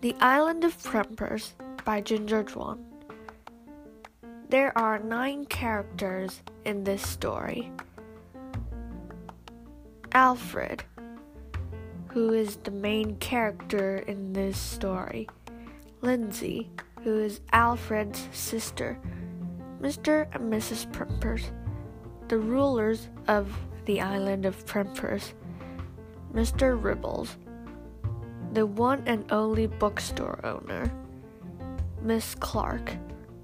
The Island of Prempers by Ginger Juan. There are 9 characters in this story. Alfred, who is the main character in this story. Lindsay, who is Alfred's sister. Mr. and Mrs. Prempers, the rulers of the Island of Prempers. Mr. Ribbles, the one and only bookstore owner. Miss Clark,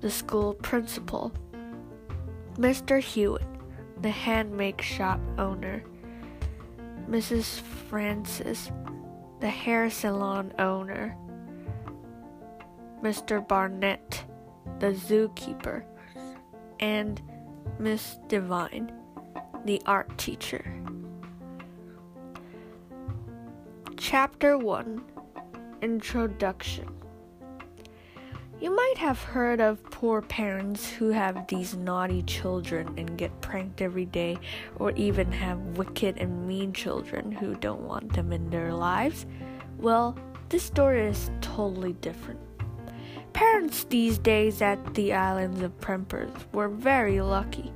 the school principal. Mr. Hewitt, the handmade shop owner. Mrs. Francis, the hair salon owner. Mr. Barnett, the zookeeper. And Miss Divine, the art teacher. Chapter 1, Introduction. You might have heard of poor parents who have these naughty children and get pranked every day, or even have wicked and mean children who don't want them in their lives. Well, this story is totally different. Parents these days at the Islands of Prempers were very lucky.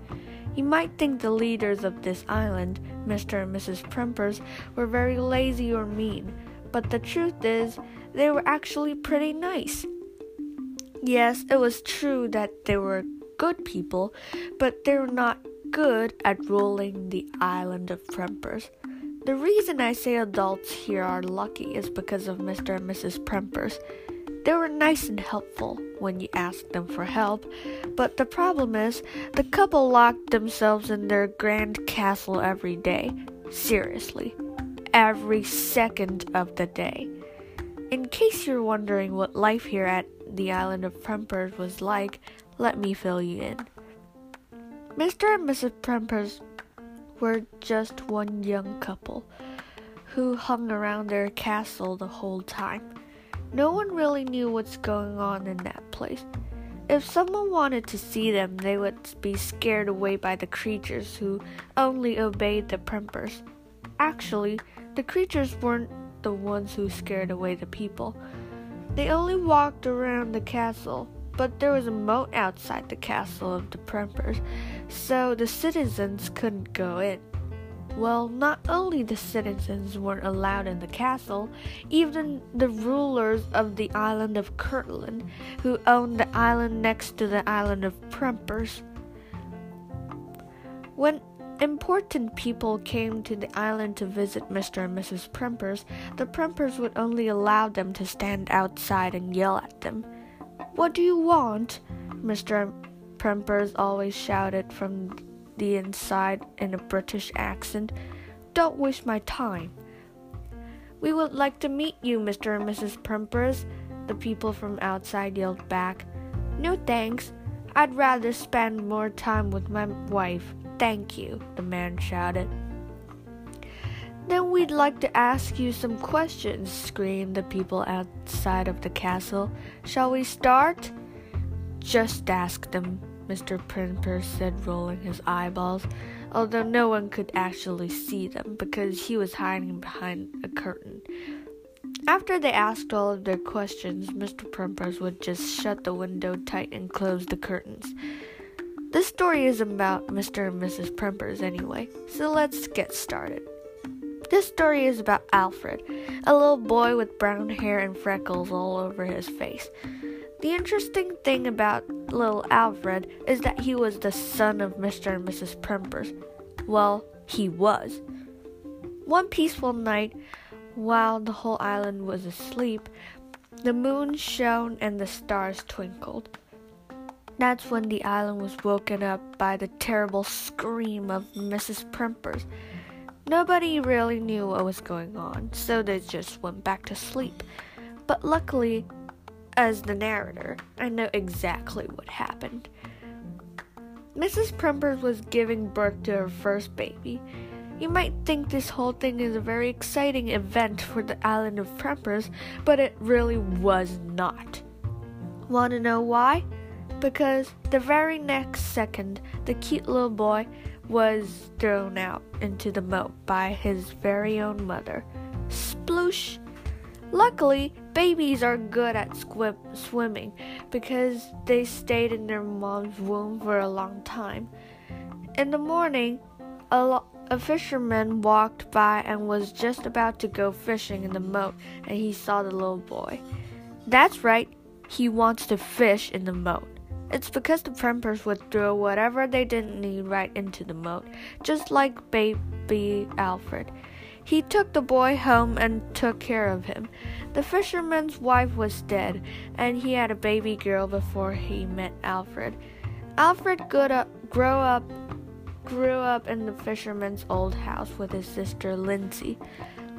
You might think the leaders of this island, Mr. and Mrs. Prempers, were very lazy or mean, but the truth is, they were actually pretty nice. Yes, it was true that they were good people, but they were not good at ruling the Island of Prempers. The reason I say adults here are lucky is because of Mr. and Mrs. Prempers. They were nice and helpful when you asked them for help, but the problem is, the couple locked themselves in their grand castle every day. Seriously, every second of the day. In case you're wondering what life here at the Island of Prempers was like, let me fill you in. Mr. and Mrs. Prempers were just one young couple who hung around their castle the whole time. No one really knew what's going on in that place. If someone wanted to see them, they would be scared away by the creatures who only obeyed the Prempers. Actually, the creatures weren't the ones who scared away the people. They only walked around the castle, but there was a moat outside the castle of the Prempers, so the citizens couldn't go in. Well, not only the citizens weren't allowed in the castle, even the rulers of the Island of Kirtland, who owned the island next to the Island of Prempers. When important people came to the island to visit Mr. and Mrs. Prempers, the Prempers would only allow them to stand outside and yell at them. "What do you want?" Mr. Prempers always shouted from the inside in a British accent. "Don't waste my time." "We would like to meet you, Mr. and Mrs. Prempers," the people from outside yelled back. "No thanks. I'd rather spend more time with my wife, thank you," the man shouted. "Then we'd like to ask you some questions," screamed the people outside of the castle. "Shall we start?" "Just ask them," Mr. Prempers said, rolling his eyeballs, although no one could actually see them because he was hiding behind a curtain. After they asked all of their questions, Mr. Prempers would just shut the window tight and close the curtains. This story is about Mr. and Mrs. Prempers anyway, so let's get started. This story is about Alfred, a little boy with brown hair and freckles all over his face. The interesting thing about little Alfred is that he was the son of Mr. and Mrs. Prempers. Well, he was. One peaceful night, while the whole island was asleep, the moon shone and the stars twinkled. That's when the island was woken up by the terrible scream of Mrs. Prempers. Nobody really knew what was going on, so they just went back to sleep. But luckily, as the narrator, I know exactly what happened. Mrs. Prempers was giving birth to her first baby. You might think this whole thing is a very exciting event for the Island of Prempers, but it really was not. Want to know why? Because the very next second, the cute little boy was thrown out into the moat by his very own mother. Sploosh! Luckily, babies are good at swimming because they stayed in their mom's womb for a long time. In the morning, a fisherman walked by and was just about to go fishing in the moat, and he saw the little boy. That's right, he wants to fish in the moat. It's because the Prempers would throw whatever they didn't need right into the moat, just like baby Alfred. He took the boy home and took care of him. The fisherman's wife was dead, and he had a baby girl before he met Alfred. Alfred grew up in the fisherman's old house with his sister Lindsay.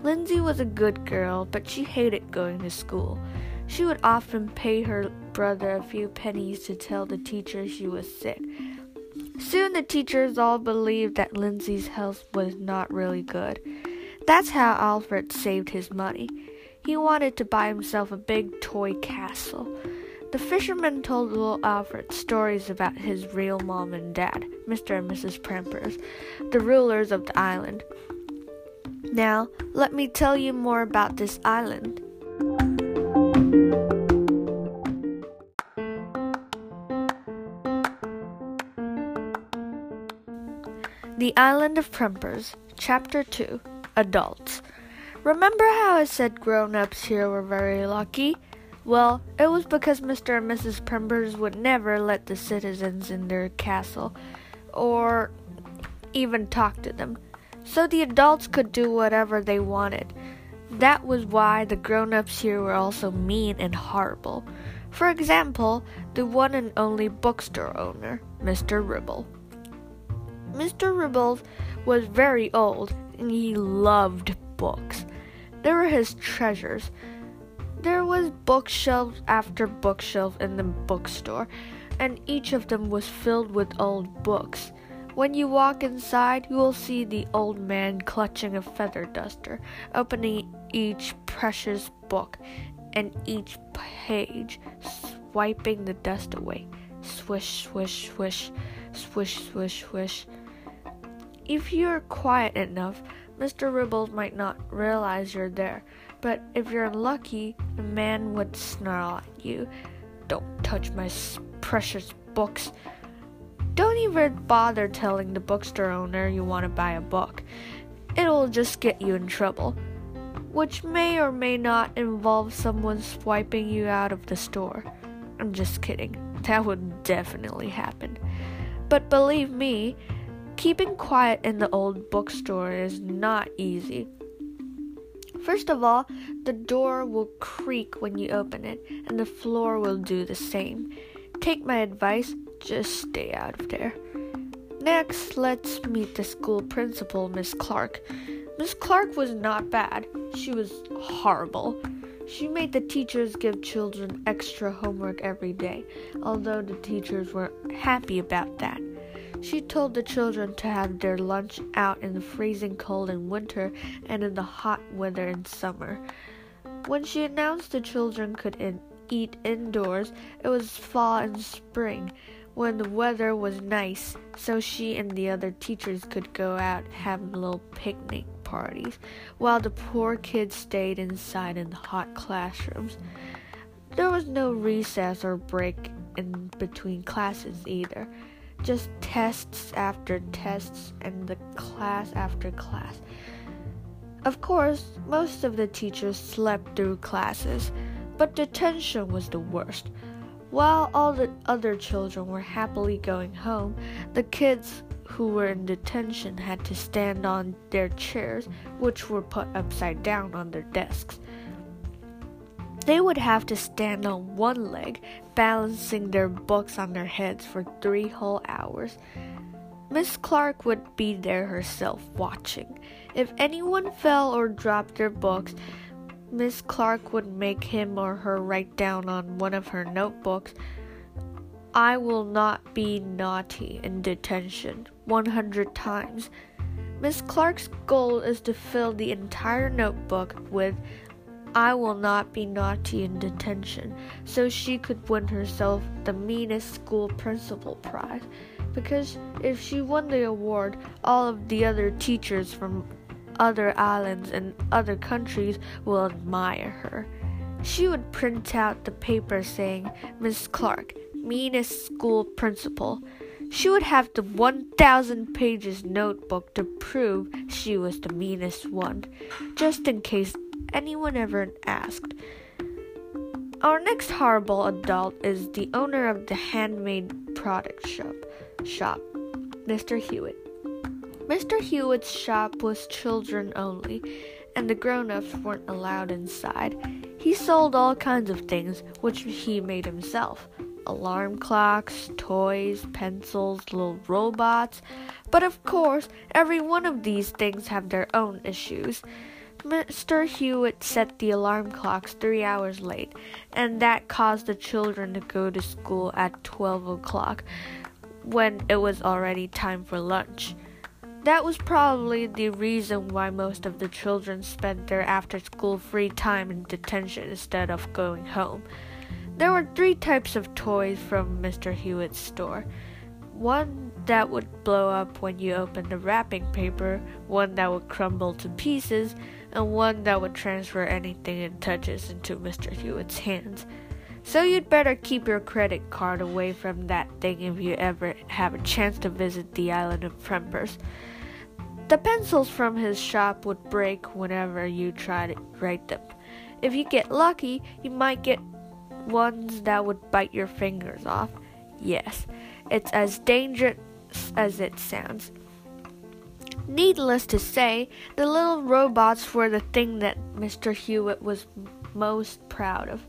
Lindsay was a good girl, but she hated going to school. She would often pay her brother a few pennies to tell the teacher she was sick. Soon the teachers all believed that Lindsay's health was not really good. That's how Alfred saved his money. He wanted to buy himself a big toy castle. The fisherman told little Alfred stories about his real mom and dad, Mr. and Mrs. Prempers, the rulers of the island. Now, let me tell you more about this island. The Island of Prempers, Chapter 2, Adults. Remember how I said grown-ups here were very lucky? Well, it was because Mr. and Mrs. Prempers would never let the citizens in their castle, or even talk to them, so the adults could do whatever they wanted. That was why the grown-ups here were also mean and horrible. For example, the one and only bookstore owner, Mr. Ribble. Mr. Ribble was very old, and he loved books. They were his treasures. There was bookshelf after bookshelf in the bookstore, and each of them was filled with old books. When you walk inside, you will see the old man clutching a feather duster, opening each precious book and each page, swiping the dust away. Swish, swish, swish, swish, swish, swish. If you're quiet enough, Mr. Ribble might not realize you're there, but if you're unlucky, the man would snarl at you. Don't touch my precious books. Don't even bother telling the bookstore owner you want to buy a book. It'll just get you in trouble, which may or may not involve someone swiping you out of the store. I'm just kidding. That would definitely happen. But believe me, keeping quiet in the old bookstore is not easy. First of all, the door will creak when you open it, and the floor will do the same. Take my advice, just stay out of there. Next, let's meet the school principal, Miss Clark. Miss Clark was not bad. She was horrible. She made the teachers give children extra homework every day, although the teachers were happy about that. She told the children to have their lunch out in the freezing cold in winter and in the hot weather in summer. When she announced the children could eat indoors, it was fall and spring, when the weather was nice, so she and the other teachers could go out and have little picnic parties, while the poor kids stayed inside in the hot classrooms. There was no recess or break in between classes either. Just tests after tests and the class after class. Of course, most of the teachers slept through classes, but detention was the worst. While all the other children were happily going home, the kids who were in detention had to stand on their chairs, which were put upside down on their desks. They would have to stand on one leg, balancing their books on their heads for 3 whole hours. Miss Clark would be there herself, watching. If anyone fell or dropped their books, Miss Clark would make him or her write down on one of her notebooks, "I will not be naughty in detention," 100 times. Miss Clark's goal is to fill the entire notebook with "I will not be naughty in detention," so she could win herself the meanest school principal prize. because if she won the award, all of the other teachers from other islands and other countries will admire her. She would print out the paper saying, Miss Clark, meanest school principal. She would have the 1,000 pages notebook to prove she was the meanest one, just in case anyone ever asked. Our next horrible adult is the owner of the handmade product shop, Mr. Hewitt. Mr. Hewitt's shop was children only, and the grown-ups weren't allowed inside. He sold all kinds of things, which he made himself. Alarm clocks, toys, pencils, little robots. But of course, every one of these things have their own issues. Mr. Hewitt set the alarm clocks 3 hours late, and that caused the children to go to school at 12 o'clock, when it was already time for lunch. That was probably the reason why most of the children spent their after-school free time in detention instead of going home. There were 3 types of toys from Mr. Hewitt's store. One that would blow up when you opened the wrapping paper, one that would crumble to pieces, and one that would transfer anything it touches into Mr. Hewitt's hands. So you'd better keep your credit card away from that thing if you ever have a chance to visit the Island of Prempers. The pencils from his shop would break whenever you try to write them. If you get lucky, you might get ones that would bite your fingers off. Yes, it's as dangerous as it sounds. Needless to say, the little robots were the thing that Mr. Hewitt was most proud of.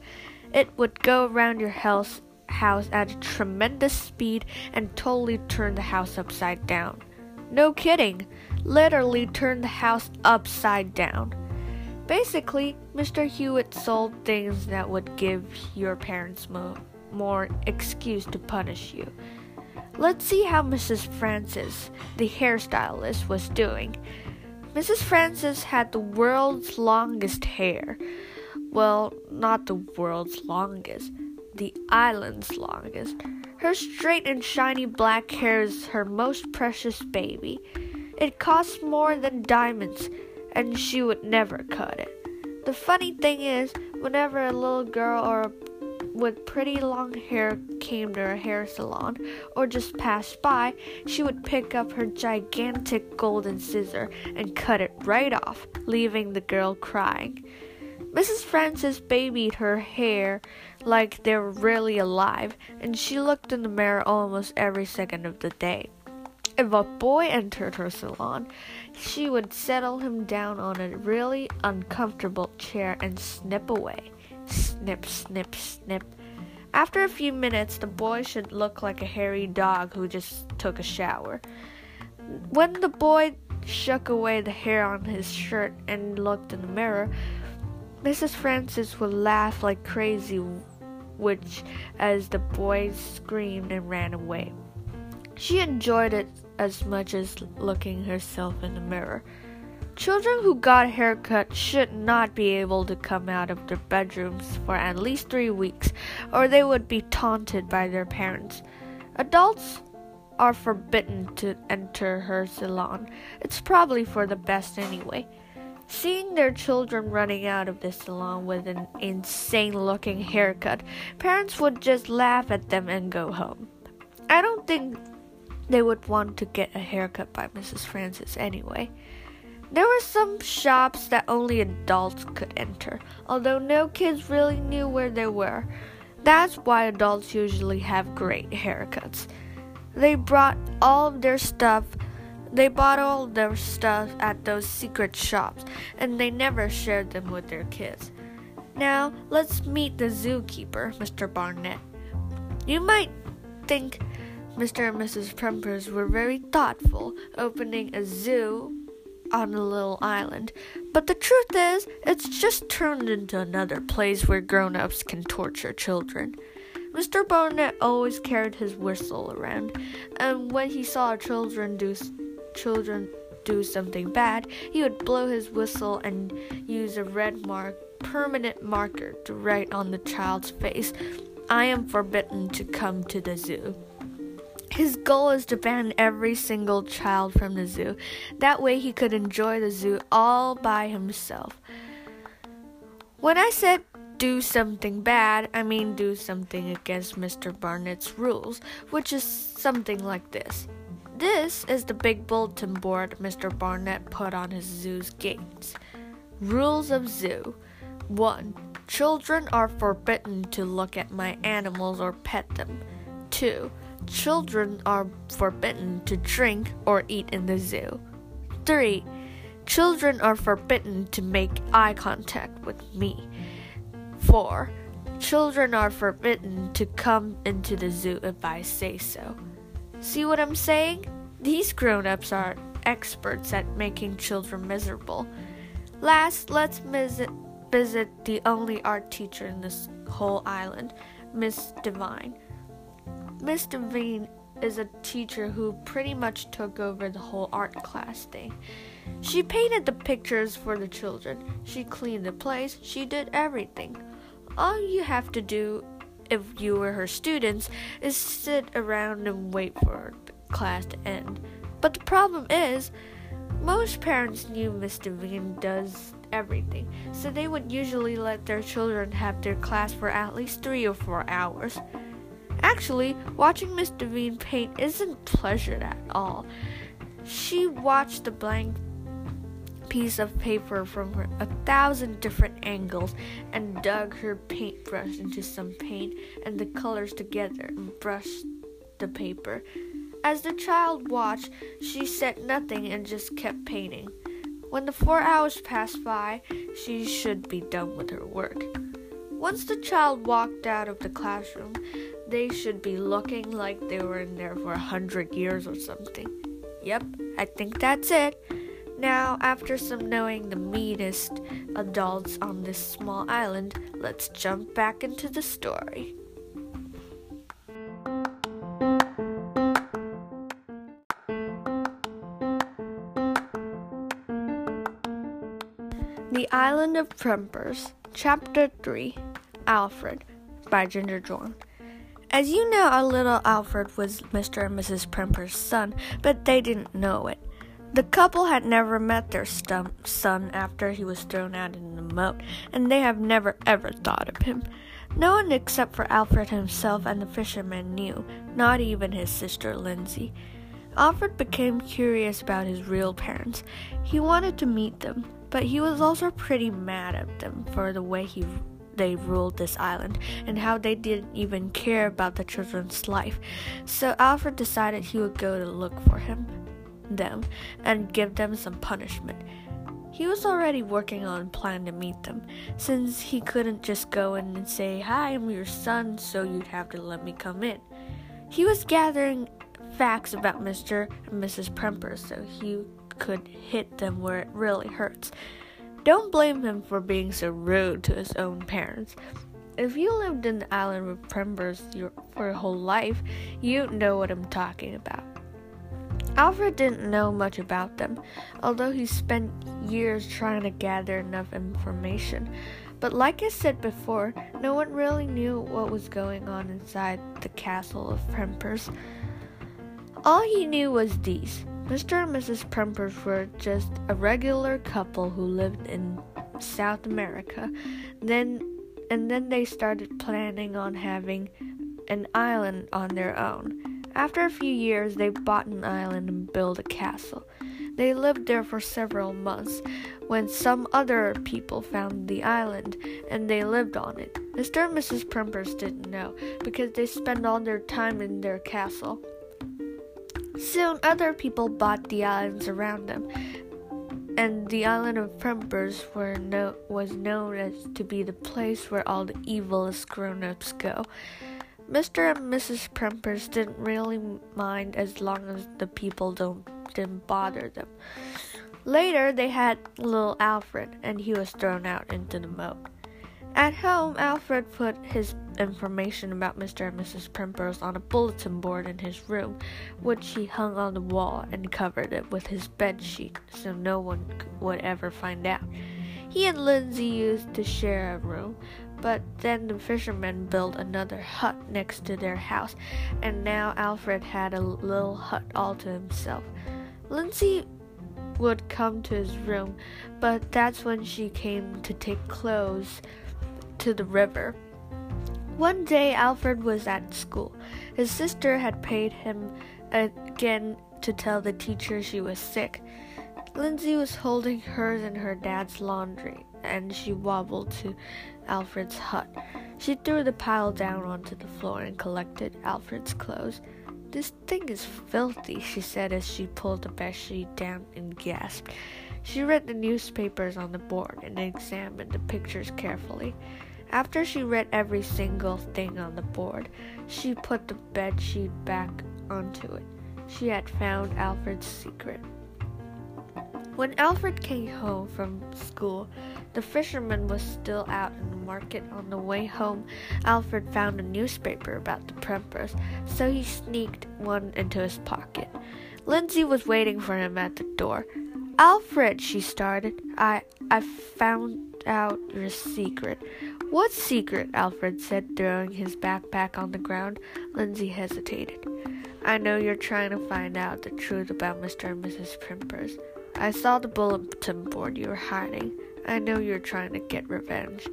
It would go around your house at a tremendous speed and totally turn the house upside down. No kidding, literally turn the house upside down. Basically, Mr. Hewitt sold things that would give your parents more excuse to punish you. Let's see how Mrs. Francis, the hairstylist, was doing. Mrs. Francis had the world's longest hair. Well, not the world's longest, the island's longest. Her straight and shiny black hair is her most precious baby. It costs more than diamonds, and she would never cut it. The funny thing is, whenever a little girl with pretty long hair came to her hair salon or just passed by, she would pick up her gigantic golden scissor and cut it right off, leaving the girl crying. Mrs. Francis babied her hair like they were really alive, and she looked in the mirror almost every second of the day. If a boy entered her salon, she would settle him down on a really uncomfortable chair and snip away. Snip, snip, snip. After a few minutes, the boy should look like a hairy dog who just took a shower. When the boy shook away the hair on his shirt and looked in the mirror, Mrs. Francis would laugh like crazy, which as the boy screamed and ran away. She enjoyed it as much as looking herself in the mirror. Children who got haircuts should not be able to come out of their bedrooms for at least 3 weeks, or they would be taunted by their parents. Adults are forbidden to enter her salon. It's probably for the best anyway. Seeing their children running out of the salon with an insane-looking haircut, parents would just laugh at them and go home. I don't think they would want to get a haircut by Mrs. Francis anyway. There were some shops that only adults could enter, although no kids really knew where they were. That's why adults usually have great haircuts. They bought all of their stuff at those secret shops, and they never shared them with their kids. Now, let's meet the zookeeper, Mr. Barnett. You might think Mr. and Mrs. Prempers were very thoughtful, opening a zoo on a little island, but the truth is, it's just turned into another place where grown-ups can torture children. Mr. Barnett always carried his whistle around, and when he saw children do something bad, he would blow his whistle and use a red permanent marker to write on the child's face, I am forbidden to come to the zoo. His goal is to ban every single child from the zoo. That way he could enjoy the zoo all by himself. When I said do something bad, I mean do something against Mr. Barnett's rules, which is something like this. This is the big bulletin board Mr. Barnett put on his zoo's gates. Rules of Zoo. 1. Children are forbidden to look at my animals or pet them. 2. Children are forbidden to drink or eat in the zoo. 3. Children are forbidden to make eye contact with me. 4. Children are forbidden to come into the zoo if I say so. See what I'm saying? These grown-ups are experts at making children miserable. Last, let's visit the only art teacher in this whole island, Miss Devine. Miss Devine is a teacher who pretty much took over the whole art class thing. She painted the pictures for the children. She cleaned the place. She did everything. All you have to do if you were her students is sit around and wait for the class to end. But the problem is, most parents knew Miss Devine does everything, so they would usually let their children have their class for at least 3 or 4 hours. Actually, watching Miss Devine paint isn't pleasure at all. She watched the blank piece of paper from 1,000 different angles and dug her paintbrush into some paint and the colors together and brushed the paper. As the child watched, she said nothing and just kept painting. When the 4 hours passed by, she should be done with her work. Once the child walked out of the classroom, they should be looking like they were in there for 100 years or something. Yep, I think that's it. Now, after some knowing the meanest adults on this small island, let's jump back into the story. The Island of Prempers, Chapter 3, Alfred, by Ginger Juan. As you know, our little Alfred was Mr. and Mrs. Premper's son, but they didn't know it. The couple had never met their son after he was thrown out in the moat, and they have never ever thought of him. No one except for Alfred himself and the fisherman knew, not even his sister Lindsay. Alfred became curious about his real parents. He wanted to meet them, but he was also pretty mad at them for the way they ruled this island and how they didn't even care about the children's life. So Alfred decided he would go to look for them and give them some punishment. He was already working on a plan to meet them, since he couldn't just go in and say, "Hi, I'm your son, so you'd have to let me come in." He was gathering facts about Mr. and Mrs. Premper so he could hit them where it really hurts. Don't blame him for being so rude to his own parents. If you lived in the island with Prempers for your whole life, you know what I'm talking about. Alfred didn't know much about them, although he spent years trying to gather enough information. But like I said before, no one really knew what was going on inside the castle of Prempers. All he knew was these. Mr. and Mrs. Prempers were just a regular couple who lived in South America. Then they started planning on having an island on their own. After a few years, they bought an island and built a castle. They lived there for several months when some other people found the island and they lived on it. Mr. and Mrs. Prempers didn't know because they spent all their time in their castle. Soon, other people bought the islands around them, and the Island of Prempers was known as to be the place where all the evilest grown-ups go. Mr. and Mrs. Prempers didn't really mind as long as the people didn't bother them. Later, they had little Alfred, and he was thrown out into the moat. At home, Alfred put his information about Mr. and Mrs. Prempers on a bulletin board in his room, which he hung on the wall and covered it with his bed sheet so no one would ever find out. He and Lindsay used to share a room, But then the fishermen built another hut next to their house, and now Alfred had a little hut all to himself. Lindsay would come to his room, but that's when she came to take clothes to the river. One day Alfred was at school. His sister had paid him again to tell the teacher she was sick. Lindsay was holding hers and her dad's laundry, and she wobbled to Alfred's hut. She threw the pile down onto the floor and collected Alfred's clothes. "This thing is filthy," she said as she pulled the bedsheet down and gasped. She read the newspapers on the board and examined the pictures carefully. After she read every single thing on the board, she put the bedsheet back onto it. She had found Alfred's secret. When Alfred came home from school, the fisherman was still out in the market. On the way home, Alfred found a newspaper about the Prempers, so he sneaked one into his pocket. Lindsay was waiting for him at the door. "Alfred," she started, I found out your secret." "What secret?" Alfred said, throwing his backpack on the ground. Lindsay hesitated. "I know you're trying to find out the truth about Mr. and Mrs. Prempers. I saw the bulletin board you were hiding. I know you're trying to get revenge."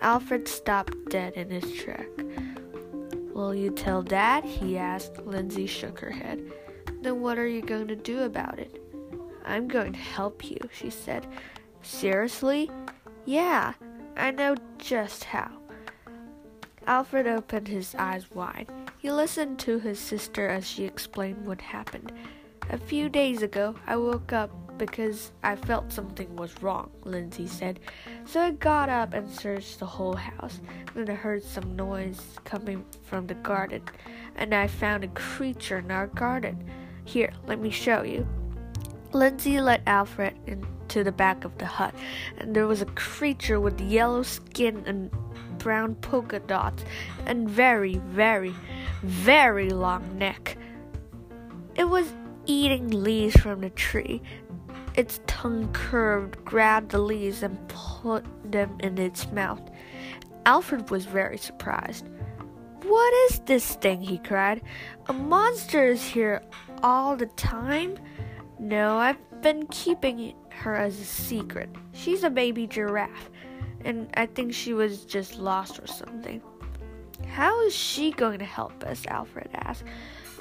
Alfred stopped dead in his track. "Will you tell Dad?" he asked. Lindsay shook her head. "Then what are you going to do about it?" "I'm going to help you," she said. "Seriously?" "Yeah, I know just how." Alfred opened his eyes wide. He listened to his sister as she explained what happened. "A few days ago, I woke up because I felt something was wrong," Lindsay said. "So I got up and searched the whole house. Then I heard some noise coming from the garden, and I found a creature in our garden. Here, let me show you." Lindsay led Alfred into the back of the hut, and there was a creature with yellow skin and brown polka dots and very, very, very long neck. It was eating leaves from the tree. Its tongue curved, grabbed the leaves, and put them in its mouth. Alfred was very surprised. "What is this thing?" he cried. "A monster is here all the time? No, I've been keeping her as a secret. She's a baby giraffe, and I think she was just lost or something." "How is she going to help us?" Alfred asked.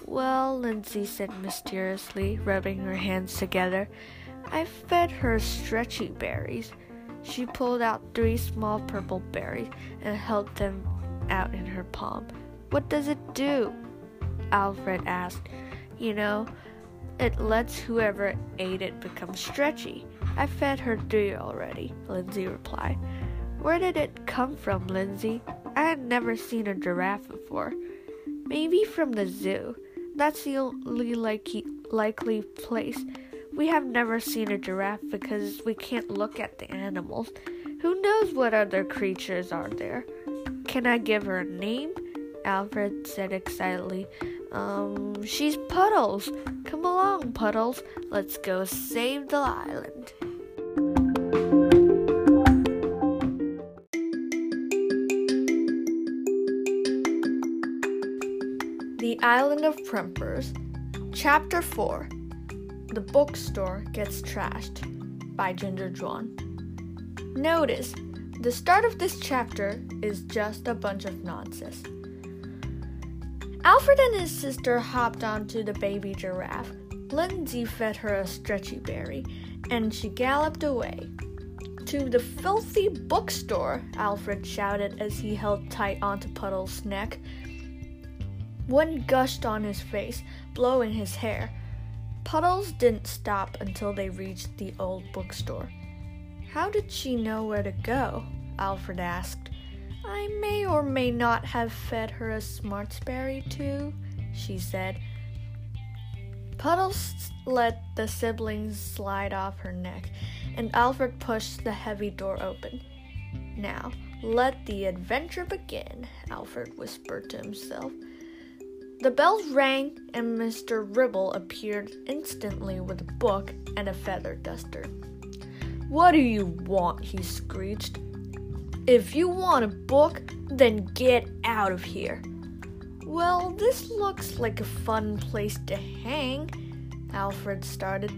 "Well," Lindsay said mysteriously, rubbing her hands together, "I fed her stretchy berries." She pulled out 3 small purple berries and held them out in her palm. "What does it do?" Alfred asked. "You know, it lets whoever ate it become stretchy. I fed her 3 already," Lindsay replied. "Where did it come from, Lindsay? I had never seen a giraffe before." "Maybe from the zoo. That's the only likely place. We have never seen a giraffe because we can't look at the animals. Who knows what other creatures are there?" "Can I give her a name?" Alfred said excitedly. She's Puddles. Come along, Puddles. Let's go save the island." The Island of Prempers, Chapter 4. The Bookstore Gets Trashed by Ginger Juan. Notice, the start of this chapter is just a bunch of nonsense. Alfred and his sister hopped onto the baby giraffe. Lindsay fed her a stretchy berry, and she galloped away. "To the filthy bookstore," Alfred shouted as he held tight onto Puddles' neck. Wind gushed on his face, blowing his hair. Puddles didn't stop until they reached the old bookstore. "How did she know where to go?" Alfred asked. "I may or may not have fed her a smartsberry too," she said. Puddles let the siblings slide off her neck, and Alfred pushed the heavy door open. "Now, let the adventure begin," Alfred whispered to himself. The bells rang, and Mr. Ribble appeared instantly with a book and a feather duster. "What do you want?" he screeched. If you want a book, then get out of here. Well, this looks like a fun place to hang, Alfred started.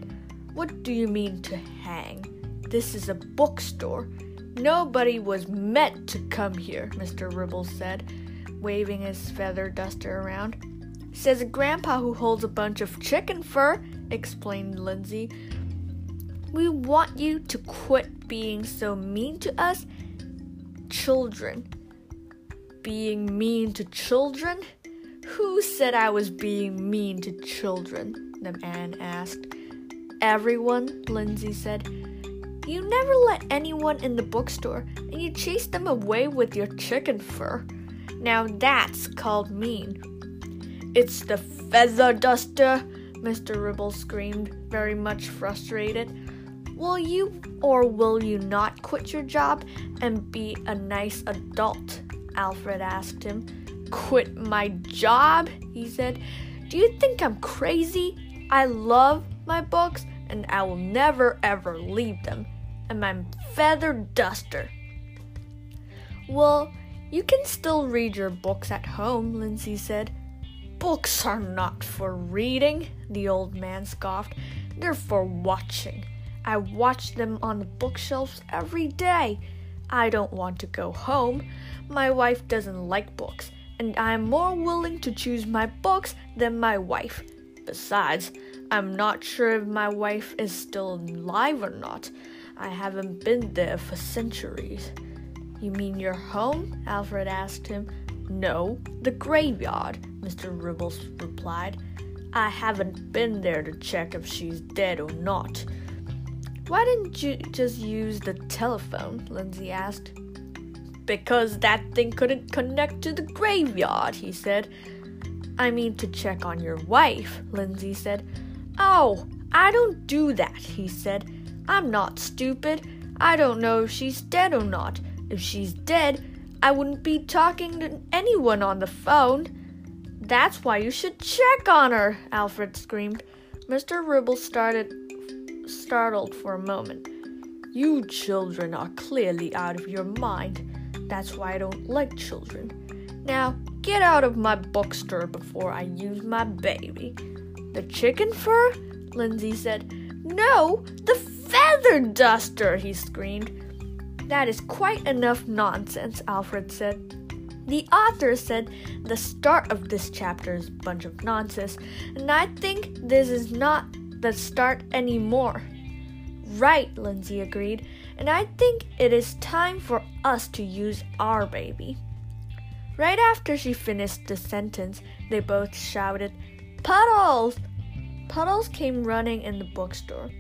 What do you mean to hang? This is a bookstore. Nobody was meant to come here, Mr. Ribble said, waving his feather duster around. Says a grandpa who holds a bunch of chicken fur, explained Lindsay. We want you to quit being so mean to us, children. Being mean to children? Who said I was being mean to children? The man asked. Everyone, Lindsay said. You never let anyone in the bookstore, and you chase them away with your chicken fur. Now that's called mean. It's the feather duster, Mr. Ribble screamed, very much frustrated. Will you or will you not quit your job and be a nice adult? Alfred asked him. Quit my job? He said. Do you think I'm crazy? I love my books and I will never ever leave them. And my feather duster. Well, you can still read your books at home, Lindsay said. Books are not for reading, the old man scoffed. They're for watching. I watch them on the bookshelves every day. I don't want to go home. My wife doesn't like books, and I'm more willing to choose my books than my wife. Besides, I'm not sure if my wife is still alive or not. I haven't been there for centuries. You mean your home? Alfred asked him. No, the graveyard, Mr. Ribbles replied. I haven't been there to check if she's dead or not. Why didn't you just use the telephone? Lindsay asked. Because that thing couldn't connect to the graveyard, he said. I mean to check on your wife, Lindsay said. Oh, I don't do that, he said. I'm not stupid. I don't know if she's dead or not. If she's dead, I wouldn't be talking to anyone on the phone. That's why you should check on her, Alfred screamed. Mr. Ribble startled for a moment. You children are clearly out of your mind. That's why I don't like children. Now, get out of my bookstore before I use my baby. The chicken fur? Lindsay said. No, the feather duster, he screamed. That is quite enough nonsense, Alfred said. The author said the start of this chapter is a bunch of nonsense, and I think this is not the start anymore. Right, Lindsay agreed, and I think it is time for us to use our baby. Right after she finished the sentence, they both shouted, Puddles! Puddles came running in the bookstore,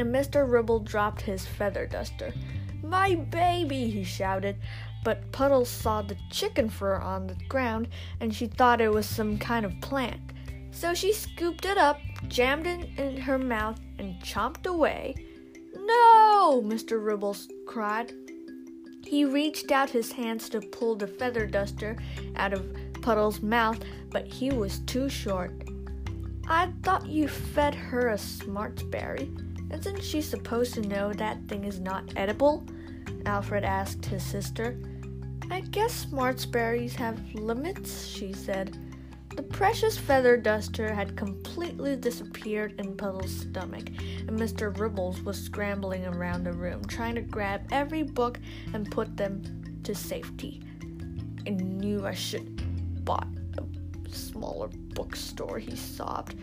and Mr. Ribble dropped his feather duster. My baby, he shouted, but Puddles saw the chicken fur on the ground and she thought it was some kind of plant. So she scooped it up, jammed it in her mouth, and chomped away. No, Mr. Ribble cried. He reached out his hands to pull the feather duster out of Puddles' mouth, but he was too short. I thought you fed her a smartberry. Isn't she supposed to know that thing is not edible? Alfred asked his sister. I guess smartberries have limits, she said. The precious feather duster had completely disappeared in Puddles' stomach, and Mr. Ribbles was scrambling around the room, trying to grab every book and put them to safety. I knew I should have bought a smaller bookstore, he sobbed.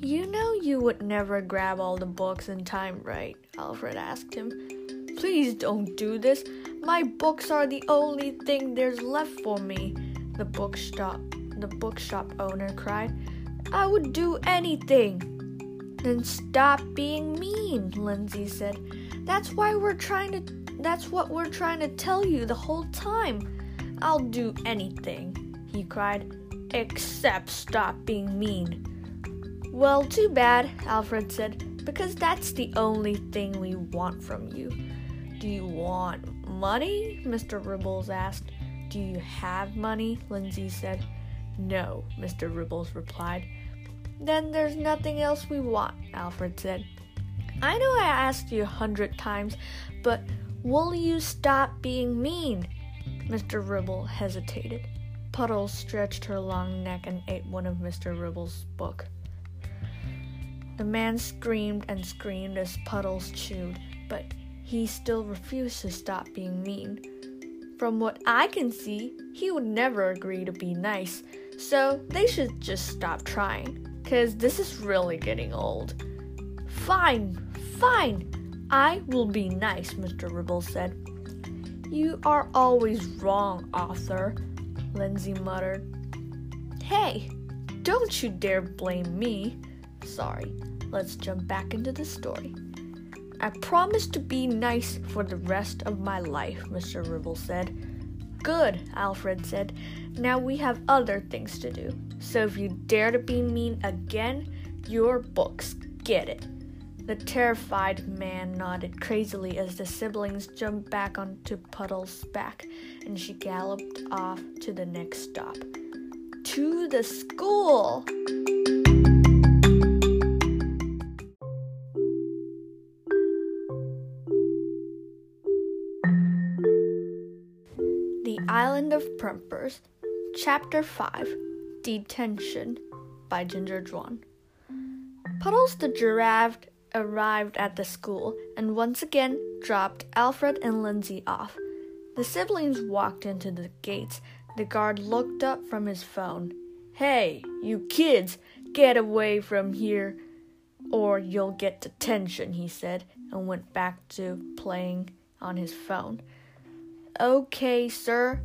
You know you would never grab all the books in time, right? Alfred asked him. Please don't do this. My books are the only thing there's left for me, the bookshop owner cried. I would do anything. Then stop being mean, Lindsay said. That's what we're trying to tell you the whole time. I'll do anything, he cried, except stop being mean. Well, too bad, Alfred said, because that's the only thing we want from you. Do you want money? Mr. Ribbles asked. Do you have money? Lindsay said. No, Mr. Ribbles replied. Then there's nothing else we want, Alfred said. I know I asked you 100 times, but Will you stop being mean? Mr. Ribble hesitated. Puddles stretched her long neck and ate one of Mr. Ribble's book. The man screamed and screamed as Puddles chewed, but he still refused to stop being mean. From what I can see, he would never agree to be nice, so they should just stop trying, 'cause this is really getting old. Fine, I will be nice, Mr. Ribble said. You are always wrong, Arthur, Lindsay muttered. Hey, don't you dare blame me. Sorry, let's jump back into the story. I promise to be nice for the rest of my life, Mr. Ribble said. Good, Alfred said. Now we have other things to do. So if you dare to be mean again, your books get it. The terrified man nodded crazily as the siblings jumped back onto Puddles' back, and she galloped off to the next stop. To the school! The Island of Prempers, Chapter 5, Detention, by Ginger Juan. Puddles the Giraffe arrived at the school and once again dropped Alfred and Lindsay off. The siblings walked into the gates. The guard looked up from his phone. Hey, you kids, get away from here or you'll get detention, he said, and went back to playing on his phone. Okay, sir,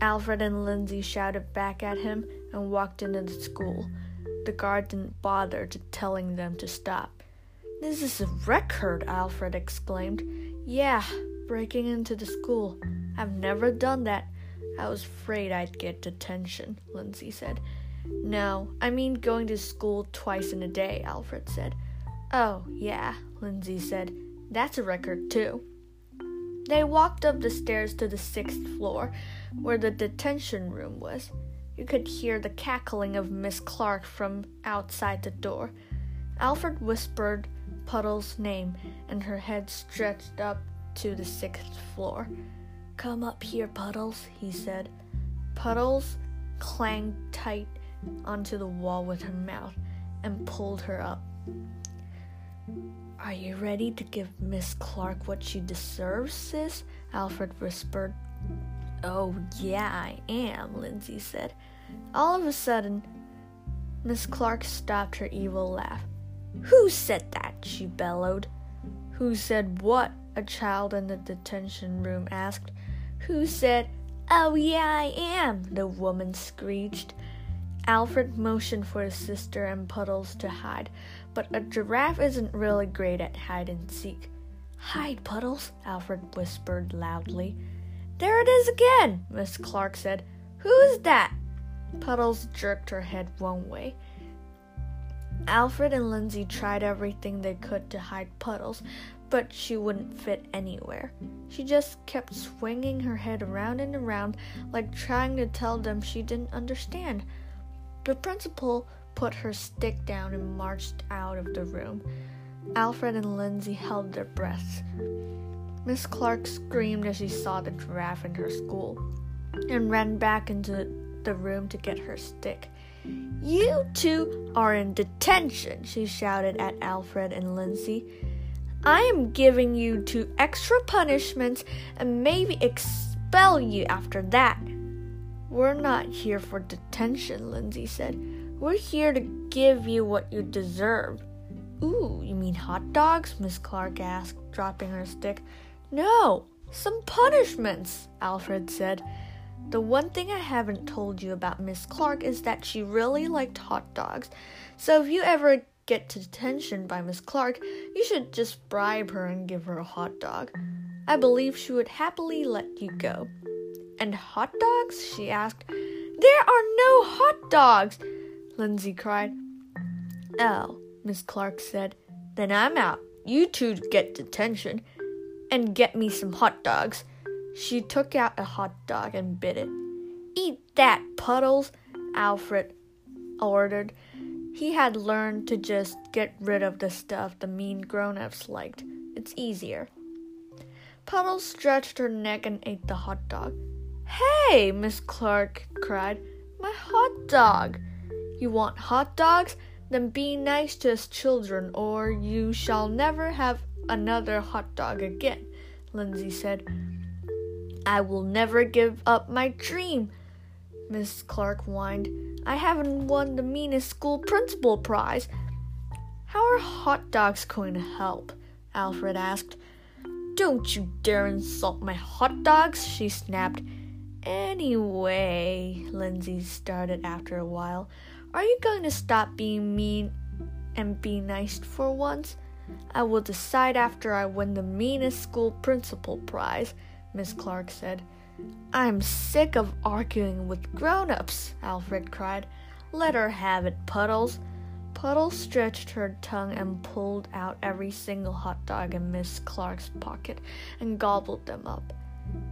Alfred and Lindsay shouted back at him and walked into the school. The guard didn't bother to telling them to stop. This is a record, Alfred exclaimed. Yeah, breaking into the school. I've never done that. I was afraid I'd get detention, Lindsay said. No, I mean going to school twice in a day, Alfred said. Oh, yeah, Lindsay said. That's a record, too. They walked up the stairs to the 6th floor, where the detention room was. You could hear the cackling of Miss Clark from outside the door. Alfred whispered Puddles' name, and her head stretched up to the 6th floor. Come up here, Puddles, he said. Puddles clanged tight onto the wall with her mouth and pulled her up. Are you ready to give Miss Clark what she deserves, sis? Alfred whispered. Oh, yeah, I am, Lindsay said. All of a sudden, Miss Clark stopped her evil laugh. Who said that? She bellowed. Who said what? A child in the detention room asked. Who said, oh yeah, I am? The woman screeched. Alfred motioned for his sister and Puddles to hide, but a giraffe isn't really great at hide and seek. Hide, Puddles, Alfred whispered loudly. There it is again, Miss Clark said. Who is that? Puddles jerked her head one way. Alfred and Lindsay tried everything they could to hide Puddles, but she wouldn't fit anywhere. She just kept swinging her head around and around, like trying to tell them she didn't understand. The principal put her stick down and marched out of the room. Alfred and Lindsay held their breaths. Miss Clark screamed as she saw the giraffe in her school and ran back into the room to get her stick. You two are in detention, she shouted at Alfred and Lindsay. I am giving you two extra punishments and maybe expel you after that. We're not here for detention, Lindsay said. We're here to give you what you deserve. Ooh, you mean hot dogs? Miss Clark asked, dropping her stick. No, some punishments, Alfred said. The one thing I haven't told you about Miss Clark is that she really liked hot dogs. So if you ever get detention by Miss Clark, you should just bribe her and give her a hot dog. I believe she would happily let you go. And hot dogs? She asked. There are no hot dogs, Lindsay cried. Oh, Miss Clark said. Then I'm out. You two get detention. And get me some hot dogs. She took out a hot dog and bit it. Eat that, Puddles, Alfred ordered. He had learned to just get rid of the stuff the mean grown-ups liked. It's easier. Puddles stretched her neck and ate the hot dog. "Hey!" Miss Clark cried. "My hot dog! You want hot dogs? Then be nice to us children, or you shall never have another hot dog again," Lindsay said. "I will never give up my dream," Miss Clark whined. "I haven't won the meanest school principal prize." "How are hot dogs going to help?" Alfred asked. "Don't you dare insult my hot dogs," she snapped. "Anyway," Lindsay started after a while, "are you going to stop being mean and be nice for once?" "I will decide after I win the meanest school principal prize," Miss Clark said. "I'm sick of arguing with grown-ups," Alfred cried. "Let her have it, Puddles." Puddles stretched her tongue and pulled out every single hot dog in Miss Clark's pocket and gobbled them up.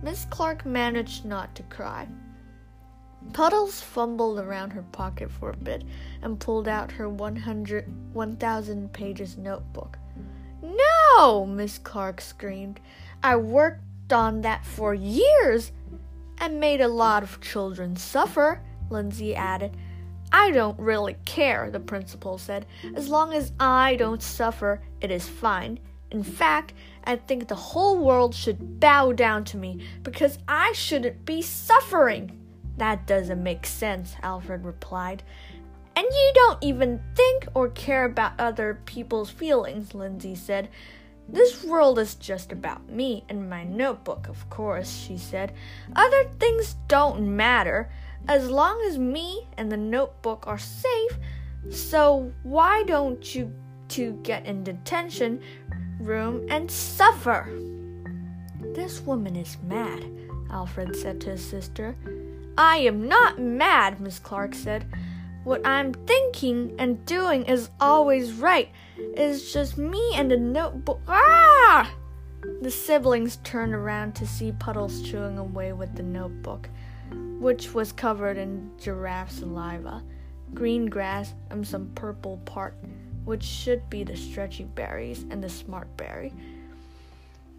Miss Clark managed not to cry. Puddles fumbled around her pocket for a bit and pulled out her 1,000 pages notebook. "No!" Miss Clark screamed. "I worked on that for years and made a lot of children suffer," Lindsay added. "I don't really care," the principal said. "As long as I don't suffer, it is fine. In fact, I think the whole world should bow down to me because I shouldn't be suffering." "That doesn't make sense," Alfred replied. "And you don't even think or care about other people's feelings," Lindsay said. "This world is just about me and my notebook, of course," she said. "Other things don't matter. As long as me and the notebook are safe, so why don't you two get in detention room and suffer?" "This woman is mad," Alfred said to his sister. "I am not mad," Miss Clark said. "What I'm thinking and doing is always right. It's just me and the notebook." "Ah!" The siblings turned around to see Puddles chewing away with the notebook, which was covered in giraffe saliva, green grass, and some purple part, which should be the stretchy berries and the smart berry.